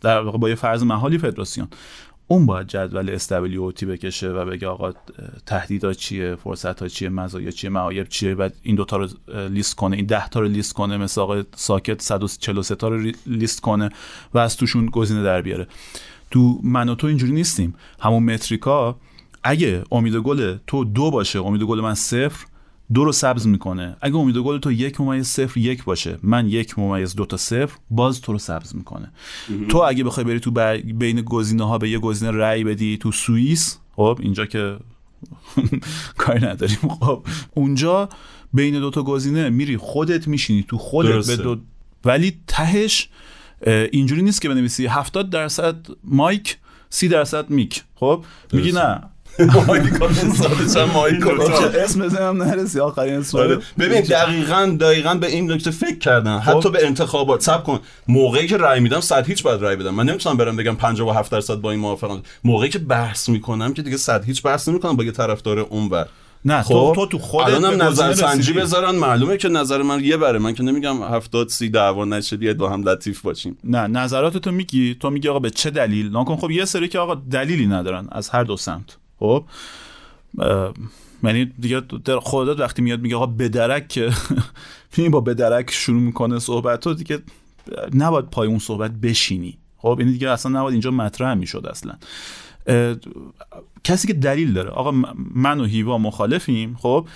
در واقع با یه فرض محالی فدراسیون، اون باید جدول SWOT بکشه و بگه آقا تهدیدها چیه، فرصت‌ها چیه، مزایا چیه، معایب چیه، بعد این دوتا رو لیست کنه، این 10 تا رو لیست کنه، مثلا آقا ساکت 143 تا رو لیست کنه و از توشون گزینه در بیاره. تو من و تو اینجوری نیستیم. همون متریکا اگه امید گل تو 2 باشه، امید گل من 0، 2 رو سبز میکنه. اگه امید گل تو 1.01 باشه، من 1.2 تا 0 باز تو رو سبز میکنه. تو اگه بخوای بری تو بین گزینه ها به یه گزینه رأی بدی تو سوئیس، خب اینجا که کاری نداریم، خب اونجا بین دوتا گزینه میری خودت میشینی تو خودت به دو، ولی تهش اینجوری نیست که بنویسی 70% مایک 30% میک. خب میگی نه اسم بزنم نرسی آخرین سوال. ببین دقیقاً به این نکته فکر کردم، حتی به انتخابات. صبر کن، موقعی که رأی میدم 100-0 باید رأی بدم، من نمیتونم برم بگم 57% با این موافقم. موقعی که بحث میکنم که دیگه 100-0 بحث نمیکنم با یه طرفدار اونور. نه خب تو خودت الانم نظر سنجی بذارن، معلومه که نظر من یه بره، من که نمیگم 70-30 دعوا نشه، با هم لطیف باشیم. نه نظراتتو میگی، تو میگی آقا به چه دلیل ناکن. خب یه سری که آقا دلیلی ندارن از هر دو سمت، خب یعنی دیگه در خودت وقتی میاد میگه آقا بدرک ببین با بدرک شروع میکنه صحبتو، دیگه نباید پای اون صحبت بشینی. خب یعنی دیگه اصلا نباید اینجا مطرح میشد اصلا. کسی که دلیل داره، آقا من و هیوا مخالفیم، خب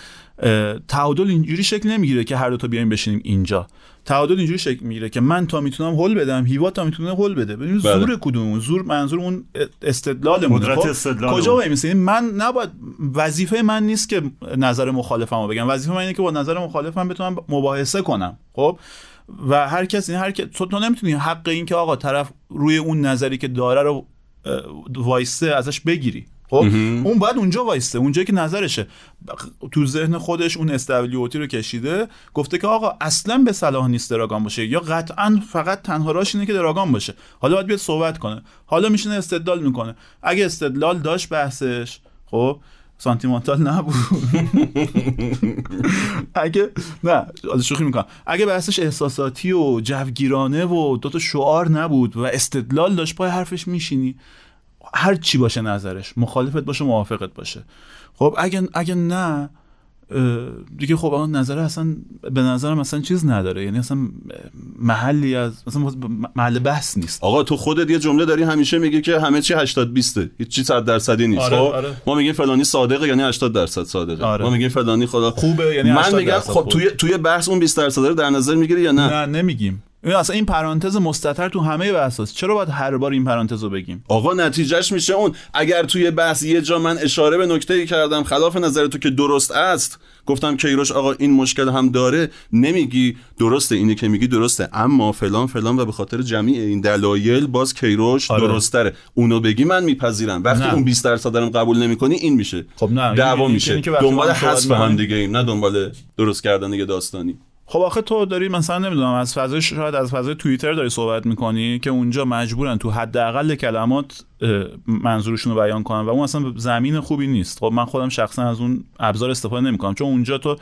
تعادل اینجوری شکل نمیگیره که هر دو تا بیایم بشینیم اینجا. تعادل اینجوری شکل میگیره که من تا میتونم هول بدم، هیوا تا میتونه هول بده. ببین زور کدوم؟ زور منظور اون استدلالمون، قدرت استدلال. کجا می‌رسه؟ من نباید، وظیفه من نیست که نظر مخالفمو بگم، وظیفه من اینه که با نظر مخالفم بتونم مباحثه کنم. خب و هر کس این، هر کس تو نمیتونی حق این که آقا طرف روی اون نظری که داره رو وایسته ازش بگیری. خب اون باید اونجا وایسته، اونجایی که نظرشه تو ذهن خودش اون استبلیوتی رو کشیده، گفته که آقا اصلا به صلاح نیست دراگان باشه، یا قطعا فقط تنها راهش اینه که دراگان باشه. حالا باید بیاد صحبت کنه، حالا میشینه استدلال میکنه. اگه استدلال داشت بحثش، خب سانتیمانتال نبود. اگه نه شوخی میکنم، اگه بحثش احساساتی و جوگیرانه و دوتا شعار نبود و استدلال داشت، پای حرفش میشینی، هر چی باشه نظرش، مخالفت باشه موافقت باشه. خب اگه نه دیگه، خب اون نظره اصلا به نظرم اصلا چیز نداره، یعنی اصلا محلی از مثلا محل بحث نیست. آقا تو خودت یه جمله داری همیشه میگی که همه چی 80-20، هیچ چی 100% نیست. آره، خب آره. ما میگیم فلانی صادقه یعنی 80% صادقه. آره. ما میگیم فلانی خدا خوبه یعنی 80%. من میگم خب توی بحث اون 20% رو در نظر میگیری یا نه؟ نه نمیگیم. اصلا این پرانتز مستتر تو همه بحثاست، چرا باید هر بار این پرانتزو بگیم؟ آقا نتیجهش میشه اون، اگر توی بحث یه جا من اشاره به نکته‌ای کردم خلاف نظر تو که درست است، گفتم کیروش آقا این مشکل هم داره، نمیگی درسته، اینی که میگی درسته اما فلان فلان و به خاطر جمعی این دلایل باز کیروش درست‌تره، اونو بگی من میپذیرم. وقتی نه. اون 20% هم قبول نمی‌کنی این میشه، خب نه دعوا میشه، دنبال حذف هم دیگه ایم، نه دنبال درست کردن یه داستانی. خب آخه تو داری مثلا نمیدونم از فضای، شاید از فضای توییتر داری صحبت میکنی که اونجا مجبورن تو حداقل کلمات منظورشون رو بیان کنن و اون اصلا زمین خوبی نیست. خب من خودم شخصا از اون ابزار استفاده نمیکنم، چون اونجا تو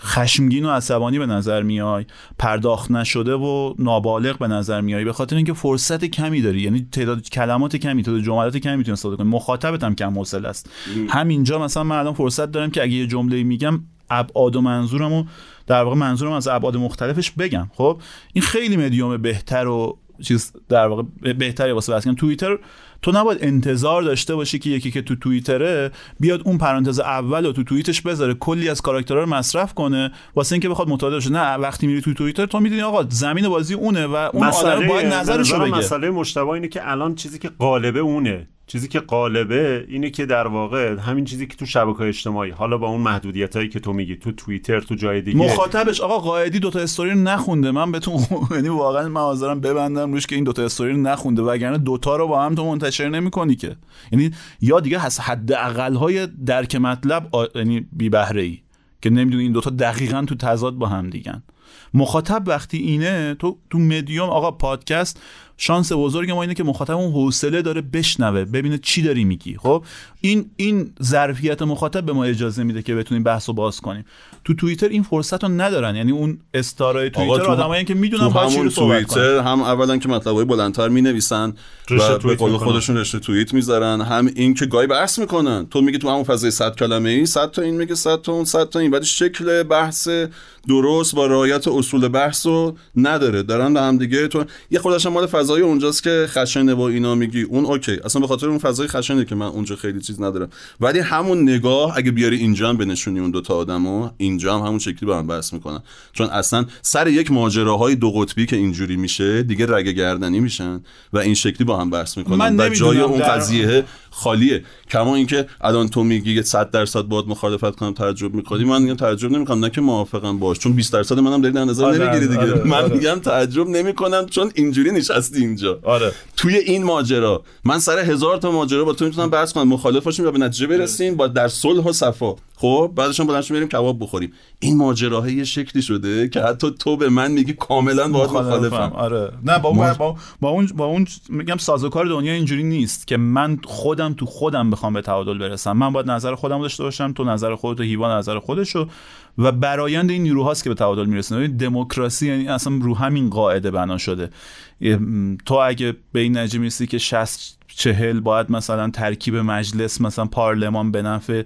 خشمگین و عصبانی به نظر میای، پرداخت نشده و نابالغ به نظر میای، به خاطر اینکه فرصت کمی داری، یعنی تعداد کلمات کمی، تعداد جملات کمی میتونی استفاده کنی، مخاطبت هم کم حوصله است. همینجا مثلا من الان فرصت دارم که اگه یه جمله میگم ابعاد و منظورمو، در واقع منظورم از ابعاد مختلفش بگم. خب این خیلی مدیوم بهتر و چیز در واقع بهتری واسه بحث کردن. توییتر تو نباید انتظار داشته باشی که یکی که تو توییتره بیاد اون پرانتز اولو تو توییتش بذاره، کلی از کاراکترها رو مصرف کنه واسه اینکه بخواد متعادل بشه. نه، وقتی میری تو توییتر تو میدونی آقا زمین بازی اونه و اون آدم باید نظرشو بگه. مسئله مشتبه اینه که الان چیزی که قالبه اینه که در واقع همین چیزی که تو شبکه‌های اجتماعی، حالا با اون محدودیتایی که تو میگی تو توییتر، تو جای دیگه، مخاطبش آقا قائدی دوتا استوری رو نخونده، من بهتون یعنی واقعا معذرم ببندم روش که این دوتا استوری رو نخونده، وگرنه دوتا رو با هم تو منتشر نمی‌کنی که، یعنی یا دیگه حد اقل‌های درک مطلب یعنی بی بهره‌ای که نمیدونی این دوتا دقیقاً تو تضاد با هم دیگه‌ن. مخاطب وقتی اینه تو مدیوم، آقا پادکست شانس بزرگ ما اینه که مخاطب اون حوصله داره بشنوه، ببینه چی داری میگی. خب این ظرفیت مخاطب به ما اجازه میده که بتونیم بحثو باز کنیم. تو توییتر این فرصت رو ندارن، یعنی اون استارای توییتر آدمایی که میدونن با چی رو صحبت کنن، هم اولا که مطلبای بلندتر مینویسن و به قول خودشون رشته توییت میذارن، هم این که گای بحث میکنن، تو میگی تو همون فضای 100 کلمه‌ای 100 تا این میگه 100 تا اون 100 تا این، بعد شکل بحث درست با رعایت اصول بحثو نداره، دارن به هم دیگه تو یه خودشون مال فضای اونجاست که خشنه و اینا میگی اون اوکی، اصلا به خاطر اون فضای خشنه که من اونجا خیلی چیز ندارم، ولی همون نگاه اگه بیاری اینجا هم بنشونی اون دو تا آدمو، اینجا هم همون شکلی با هم بحث میکنن، چون اصلا سر یک ماجراهای دو قطبی که اینجوری میشه دیگه رگ گردنی میشن و این شکلی با هم بحث میکنن و جای اون قضیه خالیه. کما اینکه الان تو میگی 100% باهات مخالفت کنم تعجب میکنی، من میگم تعجب نمیکنم، نه که موافقم باش، چون 20% منم دارید در نظر نمیگیری دیگه. من میگم تعجب نمیکنم چون اینجوری نشستی اینجا. آره. توی این ماجرا من سر 1000 تا ماجرا با تو میتونم بحث کنم، مخالف باشیم و به نتیجه برسیم، با در صلح و صفا. خب بعدش هم بلندش میریم کباب بخوریم. این ماجراها یه شکلی شده که حتی تو به من میگی کاملا باهات مخالفم. آره. نه با اون میگم سازوکار دنیا اینجوری نیست که من خودم تو خودم بخوام به تعادل برسم. من باید نظر خودم داشته باشم، تو نظر خودت، هیوا نظر خودشو، و برآیند این نیروهاست که به تعادل میرسن. دموکراسی یعنی اصلا رو همین قاعده بنا شده. تو اگه به این نتیجه میرسی که 60-40 باید مثلا ترکیب مجلس مثلا پارلمان به نفع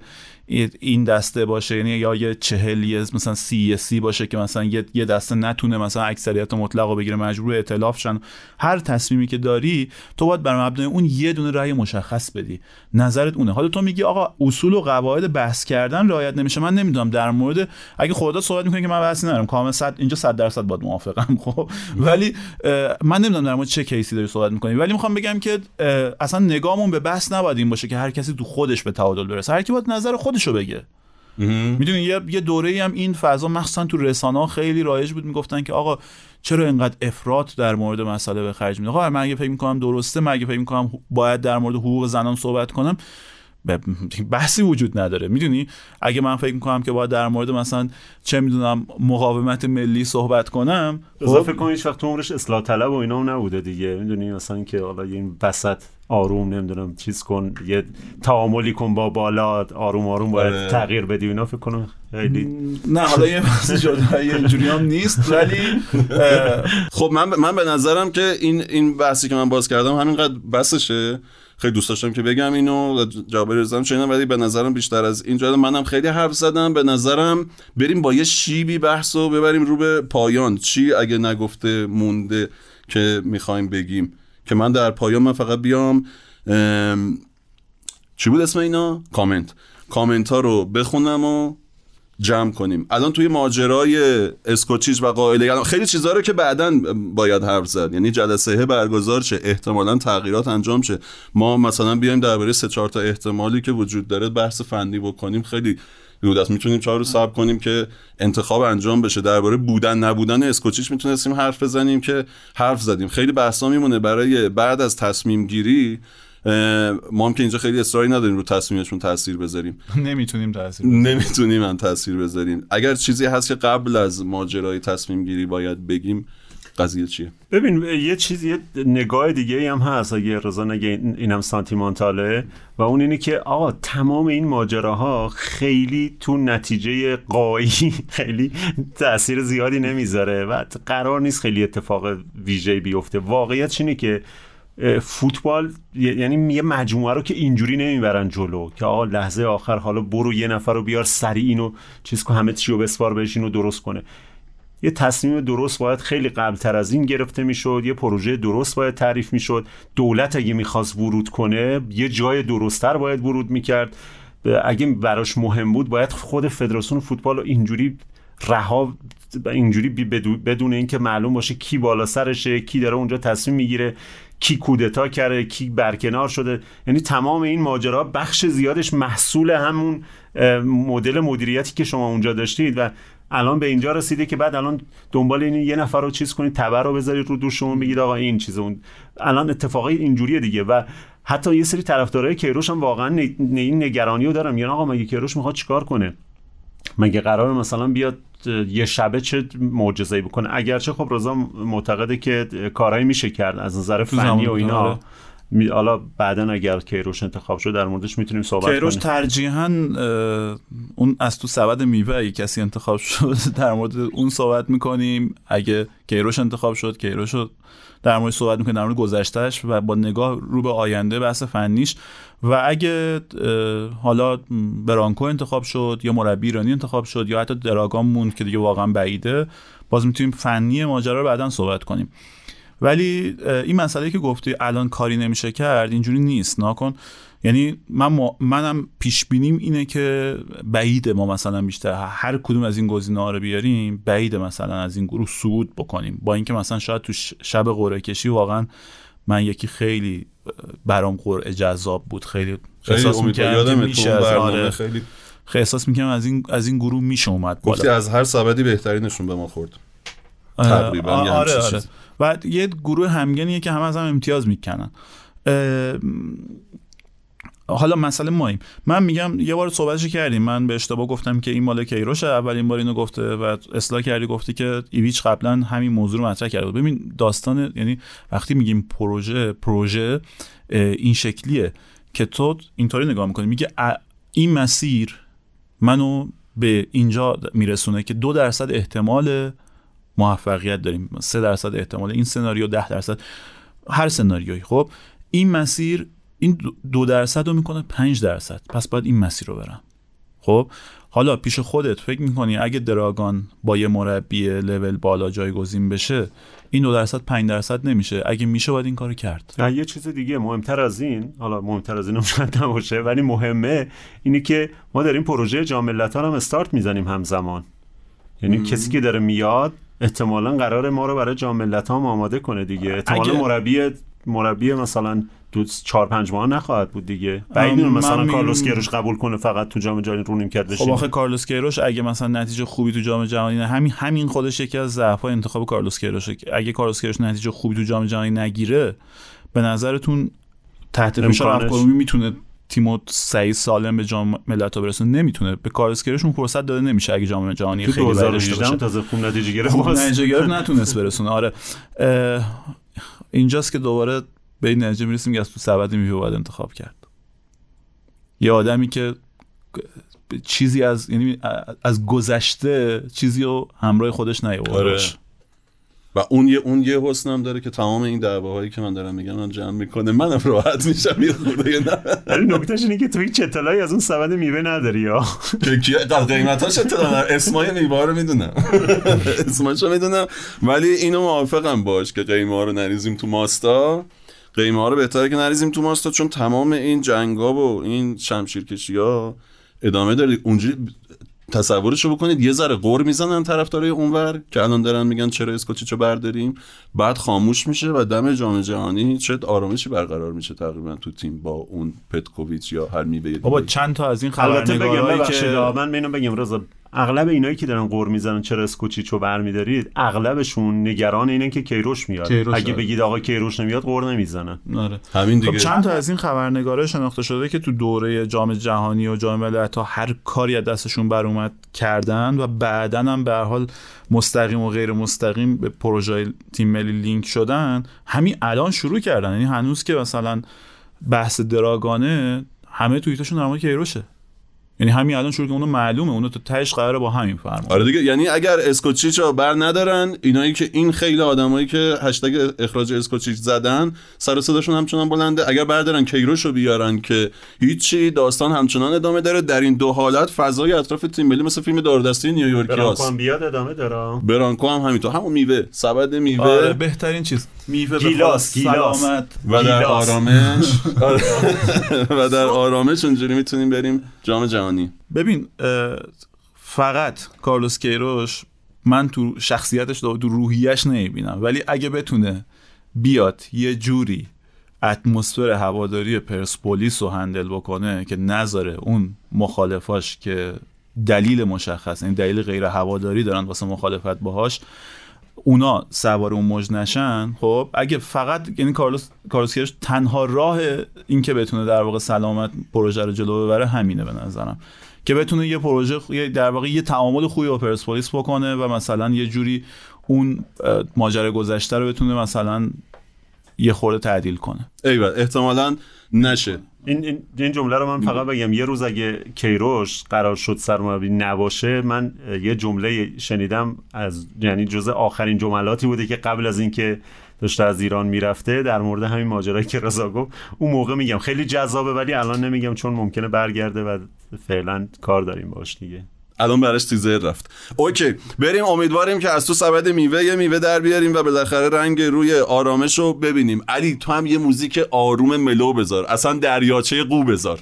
این دسته باشه، یعنی یا یه 40 مثلا 30 باشه که مثلا یه دسته نتونه مثلا اکثریت مطلق رو بگیره، مجبور ائتلاف شن، هر تصمیمی که داری تو باید بر مبنای اون یه دونه رأی مشخص بدی، نظرت اونه. حالا تو میگی آقا اصول و قواعد بحث کردن رعایت نمیشه، من نمیدونم در مورد اگه خودت صحبت میکنی که من بحثی ندارم، کاملا 100 اینجا 100% باهات موافقم، خب ولی من نمیدونم در مورد چه کیسی داری صحبت میکنی، ولی میخوام بگم که اصلا نگاهمون به بحث نباید این باشه که هر کسی تو خودش به تعادل برسه، هر کی باید نظر خودشو بگه. میدونی یه دوره‌ای هم این فضا مخصوصا تو رسانه‌ها خیلی رایج بود، میگفتن که آقا چرا اینقدر افراط در مورد مسئله به خرج میده؟ آقا من اگه فکر می‌کنم درسته، من اگه فکر می‌کنم باید در مورد حقوق زنان صحبت کنم، بحثی وجود نداره. میدونی اگه من فکر می‌کنم که باید در مورد مثلا چه میدونم مقاومت ملی صحبت کنم، اضافه فکر کنم هیچ وقت عمرش اصلاح طلب و اینا نبوده دیگه، میدونی مثلا اینکه حالا این بسط آروم نمیدونم چیز کن، یه تعاملی کن با بالاد، آروم آروم باید تغییر بدی اینا، فکر کنم خیلی نه حالا یه بحث جدایی اینجوری هم نیست، ولی خب من به نظرم که این بحثی که من باز کردم همینقدر بسشه. خیلی دوست داشتم که بگم اینو جواب رزم چینم، ولی به نظرم بیشتر از اینجا منم خیلی حرف زدم، به نظرم بریم با یه شیبی بحثو ببریم رو به پایان. چی اگه نگفته مونده که می‌خوایم بگیم که من در پایان من فقط بیام چی بود اسم اینا؟ کامنت ها رو بخونم و جمع کنیم. الان توی ماجرای اسکوچیچ و قائله خیلی چیزا رو که بعداً باید حرف زد، یعنی جلسه برگزار شه، احتمالاً تغییرات انجام شه، ما مثلا بیایم درباره 3-4 تا احتمالی که وجود داره بحث فنی بکنیم، خیلی دست میتونیم 4 روز صبر کنیم که انتخاب انجام بشه. درباره بودن نبودن اسکوچیچ میتونستیم حرف بزنیم که حرف زدیم. خیلی بحثا میمونه برای بعد از تصمیم گیری، ما هم که اینجا خیلی اصراری نداریم رو تصمیمشون تاثیر بذاریم، نمیتونیم تاثیر بذاریم. اگر چیزی هست که قبل از ماجرای تصمیم گیری باید بگیم، قضیه چیه؟ ببین یه چیز، یه نگاه دیگه هم هست اگه رضا نگه، اینم سانتیمانتاله، و اون اینه که آقا تمام این ماجراها خیلی تو نتیجه غایی خیلی تأثیر زیادی نمیذاره و قرار نیست خیلی اتفاق ویژه‌ای بیفته. واقعیت اینه که فوتبال یعنی یه مجموعه رو که اینجوری نمیبرن جلو که آقا لحظه آخر حالا برو یه نفر رو بیار سریع اینو چیز که همه چیو بسپار بهش اینو درست کنه. یه تصمیم درست باید خیلی قبلتر از این گرفته میشد، یه پروژه درست باید تعریف میشد، دولت اگه میخواست ورود کنه یه جای درست‌تر باید ورود میکرد، اگه براش مهم بود باید خود فدراسیون فوتبال رو اینجوری رها، اینجوری بدون اینکه معلوم باشه کی بالا سرشه، کی داره اونجا تصمیم میگیره، کی کودتا کرده، کی برکنار شده. یعنی تمام این ماجرا بخش زیادش محصول همون مدل مدیریتی که شما اونجا داشتید و الان به اینجا رسیده که بعد الان دنبال این یه نفر رو چیز کنید، تبر رو بذارید رو دوش شما، بگید آقا این چیز اون. الان اتفاقی اینجوریه دیگه و حتی یه سری طرفدارای کیروش هم واقعا این نگرانی رو دارم، یعنی آقا مگه کیروش میخواد چیکار کنه؟ مگه قرار مثلا بیاد یه شبه چه معجزه‌ای بکنه؟ اگرچه خب رضا معتقده که کارهایی میشه کرد از نظر فنی و اینا. حالا بعدن اگر کیروش انتخاب شد در موردش میتونیم صحبت کنیم. کیروش ترجیحاً اون از تو سبد میوه اگه کسی انتخاب شد در مورد اون صحبت میکنیم. اگه کیروش انتخاب شد کیروش در مورد صحبت میکنیم، در مورد گذشتهش و با نگاه رو به آینده بحث فنیش. و اگه حالا برانکو انتخاب شد یا مربی ایرانی انتخاب شد یا حتی دراگان موند که دیگه واقعا بعیده، باز میتونیم فنی ماجرا رو بعدن صحبت کنیم. ولی این مسئله که گفتی الان کاری نمیشه کرد اینجوری نیست. ناکن یعنی منم پیش بینیم اینه که بعیده ما مثلا بیشتر هر کدوم از این گزینه‌ها رو بیاریم، بعیده مثلا از این گروه صعود بکنیم. با اینکه مثلا شاید تو شب قرعه کشی واقعا من یکی خیلی برام قرعه جذاب بود، خیلی احساس می‌کردم میشه از برنامه خیلی احساس می‌کردم از این گروه میشه اومد بالا. گفتی از هر سبدی بهترینشون به ما خورد تقریبا. آره. و یه گروه همگنیه که همه از هم امتیاز میکنن. حالا مسئله ماییم. من میگم یه بار صحبتش کردیم، من به اشتباه گفتم که این مال کیروشه، اولین بار اینو گفته و اصلاح کردی گفتی که ایویچ قبلا همین موضوع رو مطرح کرده. ببین داستان، یعنی وقتی میگیم پروژه این شکلیه که تو اینطوری نگاه میکنی، میگه این مسیر منو به اینجا میرسونه که 2% احتمال موفقیت داریم، 3% احتمال این سناریو، 10% هر سناریویی. خب این مسیر این 2% رو میکنه 5%، پس باید این مسیر رو برم. خب حالا پیش خودت فکر میکنی اگه دراگان با یه مربی لول بالا جایگزین بشه این 2% 5% نمیشه، اگه میشه باید این کارو کرد. یه چیز دیگه مهمتر از این، حالا مهمتر از این شاید نباشه ولی مهمه، اینه که ما داریم پروژه جام ملت‌ها هم استارت میزنیم همزمان. یعنی کسی که داره میاد احتمالاً قراره ما رو برای جام ملت‌ها آماده کنه دیگه. احتمالاً مربی مثلا 4-5 ماه نخواهد بود دیگه. بعید میدونم مثلا کارلوس کیروش قبول کنه فقط تو جام جهانی رونیم کرد بشه. خب آخه کارلوس کیروش اگه مثلا نتیجه خوبی تو جام جهانی همین خودش یکی از ضعف‌های انتخاب کارلوس کیروشه. اگه کارلوس کیروش نتیجه خوبی تو جام جهانی نگیره، به نظرتون تحت فشار اقتصادی میتونه تیمو سعی سالم به جام ملت‌ها برسونه؟ نمیتونه. به کارلوس کیروش اون فرصت داده نمیشه اگه جام جهانی خیلی برداشت بشه. تازه خوب نتیجه گرفت، نتونست برسونه. آره اینجاست که دوباره به این نتیجه میرسیم که از تو سبد میوه باید انتخاب کرد یه آدمی که چیزی از یعنی از گذشته چیزی رو همراه خودش نیاورده. و اون یه حسن هم داره که تمام این دعواهایی که من دارم میگم من جمع میکنه، منم راحت میشم یه خورده. نه نکتهش اینه که تو هیچ اطلاعی از اون سبد میوه نداری ها. که قیمتاش اطلاع ندارم، اسمای میوه رو میدونم، اسماشو میدونم، ولی اینو موافقم باش که قیمه ها رو نریزیم تو ماستا. قیمه ها رو بهتره که نریزیم تو ماستا، چون تمام این جنگا و این شمشیرکشی‌ها ادامه داره. اونجوری تصورشو بکنید یه ذره غر میزنن طرفدارای اونور که الان دارن میگن چرا اسکوچیچو برداریم، بعد خاموش میشه و دم جام جهانی چه آرامشی برقرار میشه تقریبا تو تیم با اون پتکوویچ یا هر میبه. بابا چند تا از این خبرنگارایی که من اینو بگم رضا، اغلب اینایی که دارن غر میزنن چرا اسکوچیچو برمیدارید، اغلبشون نگران اینن که کیروش میاد. اگه بگید آقا کیروش نمیاد غر نمیزنن. آره همین دیگه. چند تا از این خبرنگارا شناخته شده که تو دوره جام جهانی و جام ملت‌ها هر کاری از دستشون بر اومد کردن و بعداً هم به هر حال مستقیم و غیر مستقیم به پروژه تیم ملی لینک شدن، همین الان شروع کردن. یعنی هنوز که مثلا بحث دراگانه همه توییتاشون در مورد کیروشه، یعنی همین الان شروع که اونو معلومه اونو تو تهش قراره با همین فرمان. آره دیگه، یعنی اگر اسکوچیچو بر ندارن اینایی که این خیلی آدمایی که هشتگ اخراج اسکوچیچ زدن سر و صداشون همچنان بلنده، اگر بردارن کیروشو بیارن که هیچی، داستان همچنان ادامه داره. در این دو حالت فضای اطراف تیم ملی مثل فیلم داردستی نیویورکی هست. برانکو هم بیاد ادامه داره. برانکو هم همینطور، همون میوه، سبد میوه. آره بهترین چیز میوه گیلاس سلامت و در آرامش و در آرامش اونجوری میتونیم بریم جام جهانی. ببین فقط کارلوس کیروش من تو شخصیتش تو روحیش نمیبینم، ولی اگه بتونه بیاد یه جوری اتمسفر هواداری پرسپولیس رو هندل بکنه که نذاره اون مخالفاش که دلیل مشخص، این دلیل غیر هواداری دارن واسه مخالفت باهاش، اونا سوار اون موج نشن. خب اگه فقط یعنی کارلوس کیروش تنها راه این که بتونه در واقع سلامت پروژه رو جلو ببره همینه به نظرم، که بتونه یه پروژه در واقع یه تعامل خوبی با پرسپولیس بکنه و مثلا یه جوری اون ماجرای گذشته رو بتونه مثلا یه خورده تعدیل کنه. ایول احتمالاً نشه. این جمله رو من فقط بگم، یه روز اگه کیروش قرار شد سرمربی نباشه، من یه جمله شنیدم از، یعنی جزء آخرین جملاتی بوده که قبل از اینکه داشته از ایران میرفته در مورد همین ماجرایی که رضا گفت، اون موقع میگم خیلی جذابه ولی الان نمیگم چون ممکنه برگرده و فعلا کار داریم باش دیگه، الان براش تیزر رفت. اوکی بریم، امیدواریم که از تو سبد میوه یه میوه در بیاریم و بالاخره رنگ روی آرامش رو ببینیم. علی تو هم یه موزیک آروم ملو بذار، اصلا دریاچه قو بذار.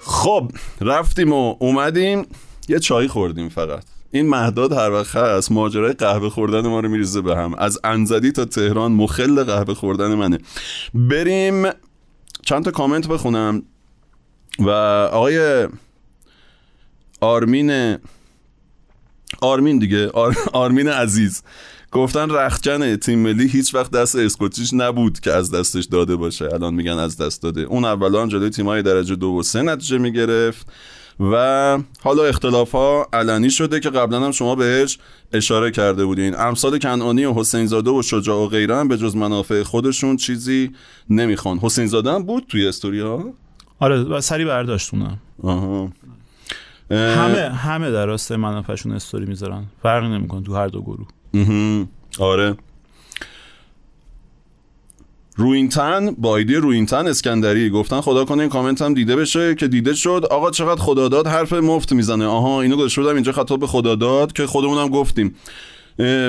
خب رفتیم و اومدیم یه چای خوردیم. فقط این مهداد هر وقت هست ماجرای قهوه خوردن ما رو میریزه به هم، از انزدی تا تهران مخل قهوه خوردن منه. بریم چند تا کامنت بخونم و آقای آرمین عزیز گفتن رختکن تیم ملی هیچ وقت دست اسکوچیش نبود که از دستش داده باشه، الان میگن از دست داده. اون اولا هم جلوی تیم‌های درجه 2 و 3 نتیجه میگرفت و حالا اختلاف‌ها علنی شده که قبلا هم شما بهش اشاره کرده بودین. امثال کنعانی و حسین زاده و شجاع و غیره هم به جز منافع خودشون چیزی نمیخوان. حسین زاده هم بود توی استوریا؟ آره سری برداشتونم. آها همه در راسته منافعشون استوری میذارن، فرق نمیکنه تو هر دو گروه. آره روینتن با ایدی روینتن اسکندری گفتن خدا کنه این کامنت هم دیده بشه، که دیده شد. آقا چقدر خداداد حرف مفت میزنه. آها اینو گذاشته بودم اینجا خطاب به خداداد که خودمونم گفتیم،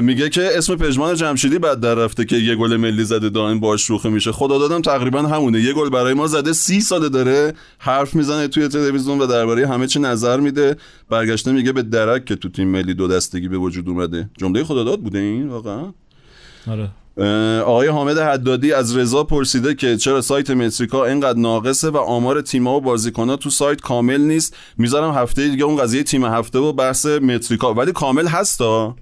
میگه که اسم پژمان جمشیدی بد در رفته که یه گل ملی زده دائم باش شوخی میشه. خدادادم تقریبا همونه، یه گل برای ما زده، 30 ساله داره حرف میزنه توی تلویزیون و درباره همه چی نظر میده، برگشته میگه به درک که تو تیم ملی دو دستگی به وجود اومده. جمله خداداد بوده این واقعا؟ آره. آقای حامد حدادی از رضا پرسیده که چرا سایت متریکا اینقدر ناقصه و آمار تیم‌ها و بازیکن‌ها تو سایت کامل نیست. میذارم هفته دیگه اون قضیه تیم هفته و بحث متریکا، ولی کامل هستا،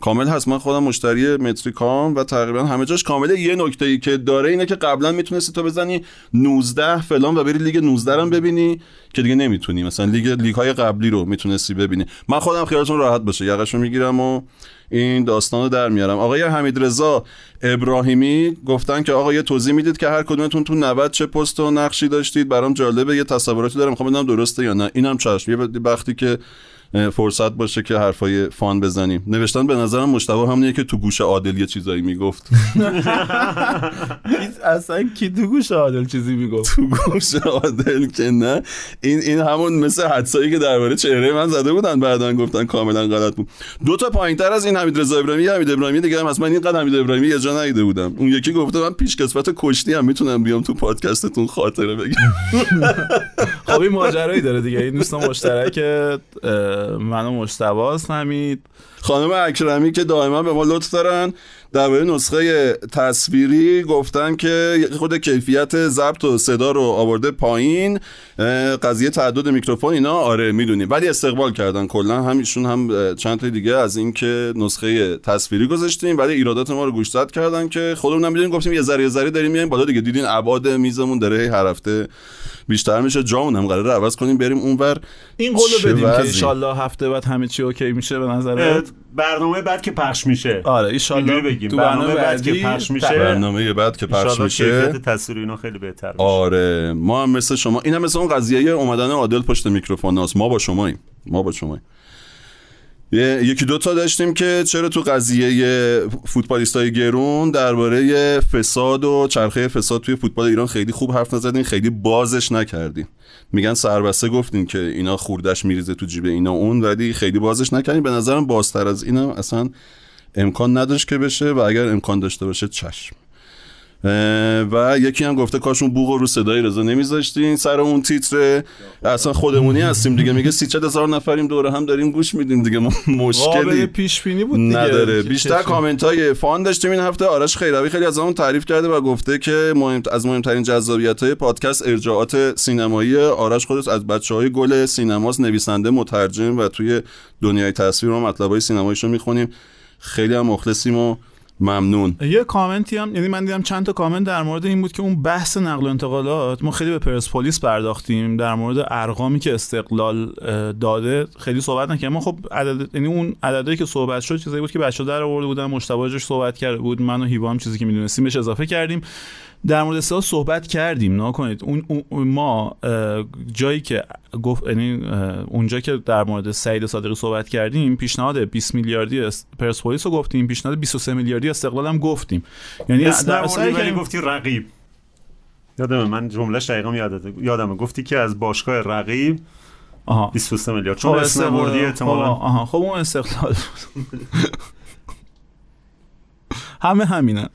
کامل هست. من خودم مشتری متریکام و تقریبا همه جاش کامله. یه نکته‌ای که داره اینه که قبلا میتونستی تو بزنی 19 فلان و بری لیگ 19 رو ببینی که دیگه نمیتونی، مثلا لیگ‌های قبلی رو میتونستی ببینی. من خودم خیالتون راحت باشه یقه‌شو میگیرم و این داستان رو در میارم. آقای حمیدرضا ابراهیمی گفتن که آقا یه توضیح میدید که هر کدومتون تو 90 چه پست و نقشی داشتید، برام جالبه، یه تصوراتی دارم میخوام بدونم درسته یا نه. اینم چشم، یه وقتی که فرصت باشه که حرفای فان بزنیم. نوشتن به نظرم مشتبه همونیه که تو گوش عادل یه چیزایی میگفت. اصلا کی تو گوش عادل چیزی میگفت؟ تو گوش عادل که نه، این همون مثل حدسایی که درباره چهره من زده بودن بعدن گفتن کاملا غلط بود. دو تا پایینتر از این حمیدرضا ابراهیمی، حمید ابراهیمی دیگه هم اصلا اینقدر حمید ابراهیمی یه جا نیده بودم. اون یکی گفته من پیش کسبت کشتی هم میتونم بیام تو پادکستتون خاطره بگم. خب این ماجرایی داره دیگه، این دوستان مشترک منو مشتباس نمید، خانم اکرمی که دائما به ما لطف دارن، در باید نسخه تصویری گفتن که خود کیفیت ضبط و صدا رو آورده پایین، قضیه تعدد میکروفون اینا آره میدونیم، ولی استقبال کردن کلا همیشون هم چند تا دیگه از این که نسخه تصویری گذاشتیم ولی ایرادات ما رو گوشزد کردن که خودمون نمیدونیم، گفتیم یه ذره داریم میایم بالا دیگه. دیدین ابعاد میزمون داره هر هفته بیشتر میشه، جامون هم قراره عوض کنیم بریم اونور. این قولو بدیم که ان شاء الله هفته بعد همه چی اوکی میشه، به نظرت برنامه بعد که پخش میشه آره ان شاء الله تو برنامه بعد که پخش میشه، برنامه بعد که پخش میشه کیفیت تصویر اینا خیلی بهتر میشه. آره ما هم مثل شما، اینم مثل اون قضیه اومدن عادل پشت میکروفون هست. ما با شماییم یکی دوتا داشتیم که چرا تو قضیه فوتبالیستای گرون درباره فساد و چرخه فساد توی فوتبال ایران خیلی خوب حرف نزدین، خیلی بازش نکردین. میگن سربسته گفتین که اینا خوردش میریزه تو جیب اینا اون، ولی خیلی بازش نکردین. به نظرم بازتر از اینم اصلا امکان نداشت که بشه، و اگر امکان داشته باشه چشم. و یکی هم گفته کاش اون بوق رو صدای رضا نمیذاشتین سر اون تیتر، اصلا خودمونی هستیم دیگه. میگه 34000 نفریم دوره هم داریم گوش میدیم دیگه، ما مشکلی پیش بینی بود دیگه نداره. بیشتر کامنت های فان داشتیم این هفته. آرش خیرابی خیلی از همون تعریف کرده و گفته که مهمترین جذابیت های پادکست ارجاعات سینمایی آرش خودش از بچهای گل سینماست، نویسنده، مترجم و توی دنیای تصویر ما مطلبای سینماییشو میخونیم. خیلی هم مخلصیم و ممنون. یه کامنتی هم، یعنی من دیدم چند تا کامنت در مورد این بود که اون بحث نقل و انتقالات، ما خیلی به پرسپولیس پرداختیم در مورد ارقامی که استقلال داده خیلی صحبت نکردیم. ما خب عدد، یعنی اون عددی که صحبت شد چیزایی بود که بچه‌ها در آورده بودن، مشتبه جوش صحبت کرده بود، من و هیوا هم چیزی که می‌دونستیم بهش اضافه کردیم. در مورد سال صحبت کردیم، نکنید اون ما جایی که گفت، یعنی اونجا که در مورد سعید صادقی صحبت کردیم پیشنهاد 20 میلیاردی پرسپولیس رو گفتیم، پیشنهاد 23 میلیاردی استقلال هم گفتیم. یعنی در اصل که گفتی رقیب، یادمه من جمله شایقم یادمه گفتی که از باشگاه رقیب 23 میلیارد چون اسم بردی احتمالاً. خب اون استقلال همه همینن.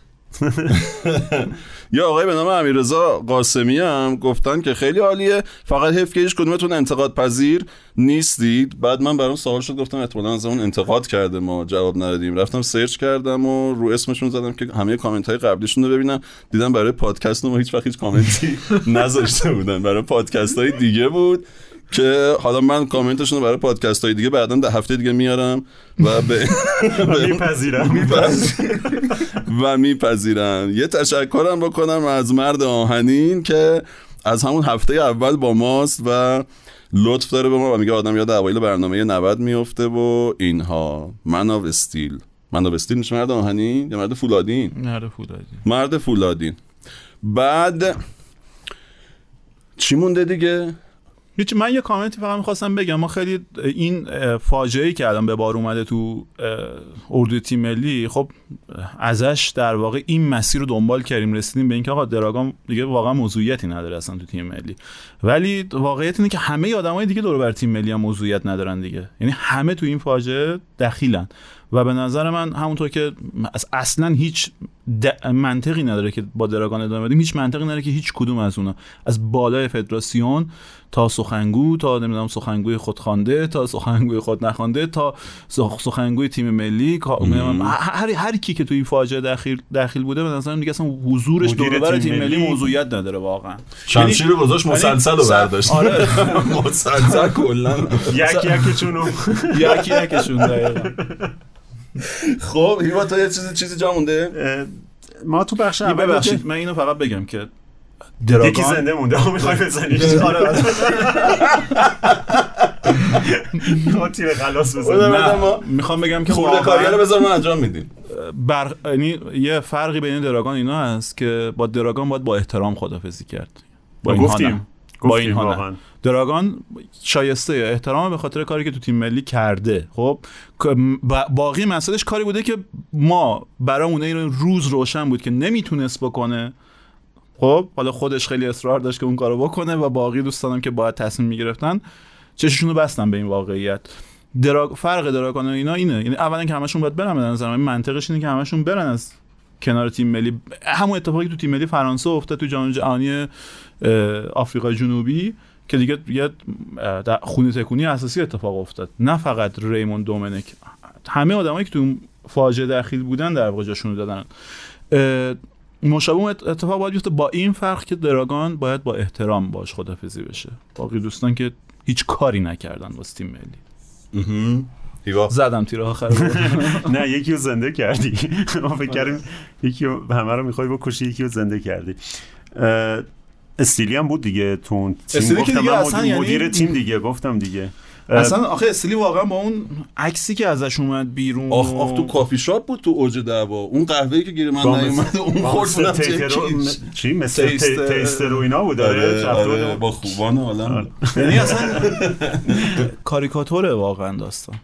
یا آقای به نام امیررضا قاسمی هم گفتن که خیلی عالیه، فقط حیف که هیچ کدومتون انتقاد پذیر نیستید. بعد من برام سوال شد، گفتم احتمالاً از اون انتقاد کرده ما جواب ندادیم. رفتم سرچ کردم و رو اسمشون زدم که همه کامنت‌های قبلیشون رو ببینم، دیدم برای پادکست ما هیچ وقت هیچ کامنتی نذاشته بودن، برای پادکست‌های دیگه بود که حالا من کامنتشون رو برای پادکست‌های دیگه بعداً در هفته دیگه میارم و میپذیرم. یه تشکرم بکنم از مرد آهنین که از همون هفته اول با ماست و لطف داره به ما و میگه آدم یاد اوایل برنامه 90 میفته و اینها. من آف استیل میشه مرد آهنین یا مرد فولادین؟ مرد فولادین. بعد چی مونده دیگه؟ من یه کامنتی فقط میخواستم بگم، ما خیلی این فاجعه‌ای که الان به بار اومده تو اردوی تیم ملی، خب ازش در واقع این مسیر رو دنبال کردیم، رسیدیم به اینکه آقا دراگان دیگه واقعا موضوعیتی نداره اصلا تو تیم ملی. ولی واقعیت اینه که همه آدمای دیگه دور بر تیم ملی هم موضوعیت ندارن دیگه، یعنی همه تو این فاجعه دخیلن و به نظر من همونطور که اصلا هیچ منطقی نداره که با دراگان ادامه بدیم، هیچ منطقی نداره که هیچ کدوم از اونا، از بالای فدراسیون تا سخنگو، تا نمیدونم سخنگوی خودخوانده، تا سخنگوی خودنخوانده، تا سخنگوی تیم ملی، هر کی که تو این فاجعه دخیل بوده، به نظرم دیگه اصلا حضورش دور بر تیم ملی موضوعیت نداره واقعا. شمشیر رو گذاشت مسلسل رو برداشت. آره مسلسل کلا یکی یکیشون دقیقاً. خب هیوا تا یه چیزی جا مونده؟ ما تو بخش اول، ببخشید من اینو فقط بگم که دراگان یکی زنده مونده، ها میخوای بزنیش؟ آره ما تیر خلاص بزنیم. میخوام بگم که خورده کاریه رو بذار ما انجام میدیم. یعنی یه فرقی بین دراگان اینا هست که با دراگان باید با احترام خدافظی کرد، با گفتیم با این حالت دراگان شایسته احترام به خاطر کاری که تو تیم ملی کرده. خب باقی مسئلهش کاری بوده که ما برامون این روز روشن بود که نمیتونست بکنه. خب حالا خودش خیلی اصرار داشت که اون کارو بکنه و باقی دوستانم که باید تصمیم میگرفتن چششون رو بستن به این واقعیت. فرق دراگان و اینا اینه، یعنی اولا که همشون باید برن، به نظر منطقش اینه که همشون برن از کنار تیم ملی. همون اتفاقی تو تیم ملی فرانسه افتاد تو جام جهانی آفریقای جنوبی که دیگه خونه تکونی اساسی اتفاق افتاد، نه فقط ریمون دومنک، همه آدمایی که تو فاجعه دخیل بودن در واقع جاشون رو دادن. مشابه اون اتفاق باید بیفته، با این فرق که دراگان باید با احترام باش خدافظی بشه، باقی دوستان که هیچ کاری نکردن واسه تیم ملی. زدم تیر آخر. نه یکی رو زنده کردی، ما فکر کردیم یکی همه رو میخوای بکشی، یکی رو زنده کردی. استیلی هم بود دیگه تو اون تیم، گفتم من مدیر تیم دیگه، گفتم دیگه اصلا آخه استیلی واقعا با اون عکسی که ازش اومد بیرون، آخ تو کافی شاپ بود تو اوج دعوا، اون قهوه‌ای که گیر من نیومد، اون خورد چی مثل تیستر و اینا بود، داره با خوبان عالم، یعنی اصلا کاریکاتوره واقعا داستان.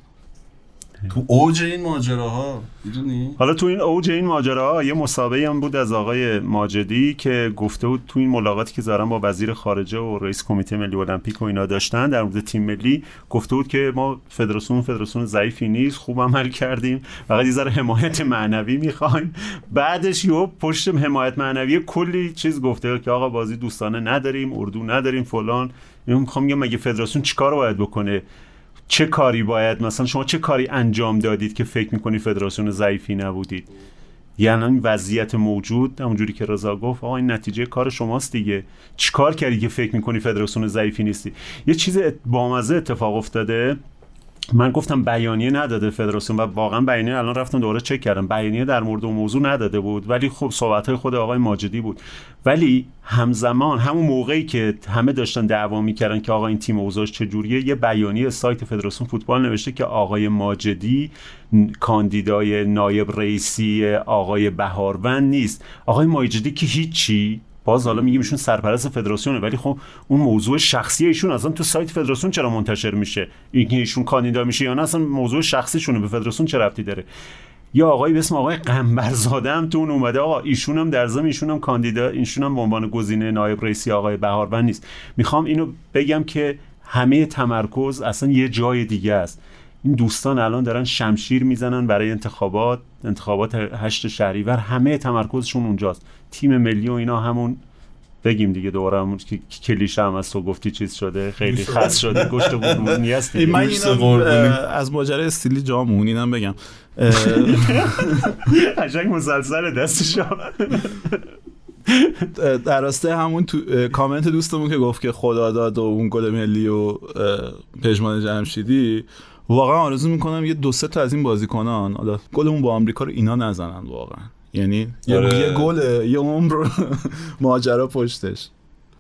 تو اوج این ماجراها میدونی؟ حالا تو این اوج این ماجراها یه مسابقه‌ای هم بود از آقای ماجدی که گفته بود تو این ملاقاتی که زارن با وزیر خارجه و رئیس کمیته ملی المپیک و اینا داشتن در مورد تیم ملی، گفته بود که ما فدراسیون ضعیفی نیست، خوب عمل کردیم، فقط یه ذره حمایت معنوی می‌خوایم. بعدش یهو پشتم حمایت معنوی کلی چیز گفته که آقا بازی دوستانه نداریم، اردو نداریم، فلان. من می‌خوام بگم مگه فدراسیون چیکار باید بکنه؟ چه کاری باید، مثلا شما چه کاری انجام دادید که فکر میکنی فدراسیون ضعیفی نبودید؟ یعنی وضعیت موجود همونجوری که رضا گفت آقا این نتیجه کار شماست دیگه، چیکار کردی که فکر میکنی فدراسیون ضعیفی نیستی؟ یه چیز بامزه اتفاق افتاده، من گفتم بیانیه نداده فدراسیون و واقعا بیانیه، الان رفتم دوباره چک کردم، بیانیه در مورد اون موضوع نداده بود، ولی خب صحبت‌های خود آقای ماجدی بود. ولی همزمان همون موقعی که همه داشتن دعوا می‌کردن که آقا این تیم اوضاعش چجوریه، یه بیانیه سایت فدراسیون فوتبال نوشته که آقای ماجدی کاندیدای نایب رئیسی آقای بهاروند نیست. آقای ماجدی که هیچی، باز حالا میگیم ایشون سرپرست فدراسیونه، ولی خب اون موضوع شخصی ایشون اصلا تو سایت فدراسیون چرا منتشر میشه؟ اینکه ایشون کاندیدا میشه یا نه اصلا موضوع شخصیشونه، به فدراسیون چه ربطی داره؟ یا آقای به اسم آقای قنبرزاده هم تو اون اومده، آقا ایشونم در ضمن ایشونم کاندیدا، ایشونم به عنوان گزینه نایب رئیسی آقای بهاروند نیست. میخوام اینو بگم که همه تمرکز اصلا یه جای دیگه است. این دوستان الان دارن شمشیر میزنن برای انتخابات 8 شهریور، همه تمرکزشون اونجاست. تیم ملی و اینا همون بگیم دیگه، دوباره همون که کلیشه هم از تو گفتی چیز شده، خیلی خاص شده، گوشت قربونی است. من اینم از ماجرای استیلی جامون اینم بگم قشنگ مسلسل دستشو در راسته همون تو کامنت دوستمون که گفت که خدا داد و اون گل ملی و پژمان جمشیدی، واقعا آرزو میکنم یه دو سه تا از این بازیکنان حالا گلمون با آمریکا رو اینا نزنن واقعا، یعنی یه گل یه عمر ماجرا پشتش.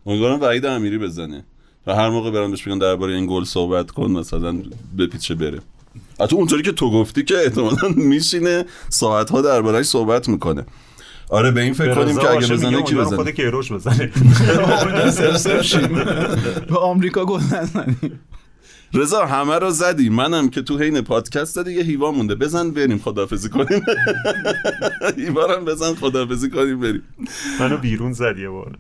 امیدوارم وحید امیری بزنه و هر موقع برام بهش بگن درباره این گل صحبت کن مثلا بپیچه بره. البته اونطوری که تو گفتی که احتمالاً میشینه ساعت‌ها درباره‌اش صحبت میکنه. آره به این فکر کنیم که اگه بزنه کی بزنه، خود کیروش بزنه به آمریکا گل نزنیم. رضا همه رو زدی، منم که تو حین پادکست دیگه هیوا مونده، بزن بریم خداحافظی کنیم. هیوارم بزن خداحافظی کنیم بریم، منو بیرون زدی یه بار.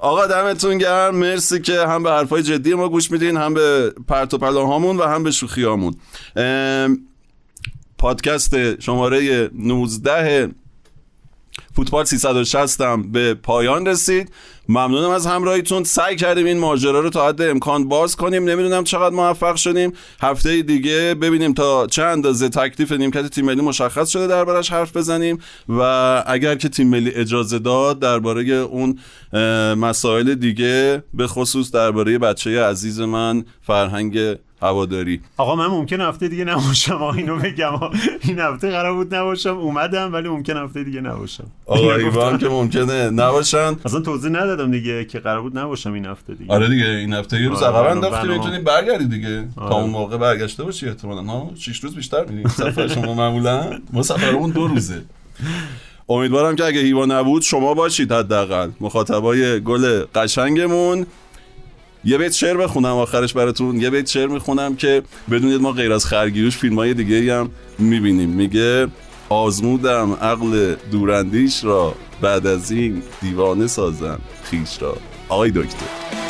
آقا دمتون گرم، مرسی که هم به حرفای جدی ما گوش میدین، هم به پرت و پلاهامون و هم به شوخیامون. پادکست شماره 19 فوتبال 360 هم به پایان رسید. ممنونم از همراهیتون، سعی کردیم این ماجرا رو تا حد امکان باز کنیم، نمیدونم چقدر موفق شدیم. هفته دیگه ببینیم تا چند اندازه تکلیف نیمکت تیم ملی مشخص شده دربارش حرف بزنیم و اگر که تیم ملی اجازه داد درباره اون مسائل دیگه، به خصوص درباره بچه عزیز من فرهنگ هواداری. آقا من ممکن هفته دیگه نباشم، اینو بگم، این هفته قرار بود نباشم، اومدم ولی ممکن هفته دیگه نباشم. آقا ایوان که ممکنه نباشن، اصلا توضیح ندادم دیگه که قرار بود نباشم این هفته دیگه. آره دیگه این هفته یه روز عقب انداختی، میتونی برگردی دیگه. آره. تا اون موقع برگشته باشی احتمالاً ها 6 روز بیشتر می‌ریم سفر شما، معمولا ما سفرمون 2 روزه. امیدوارم که اگه هیوا نبود شما باشید، حداقل مخاطبای گل قشنگمون. یه بیت شعر بخونم آخرش براتون، یه بیت شعر میخونم که بدونید ما غیر از خرگیوش فیلم‌های دیگه‌ای هم می‌بینیم. میگه آزمودم عقل دوراندیش را، بعد از این دیوانه سازم خیش را. آقای دکتر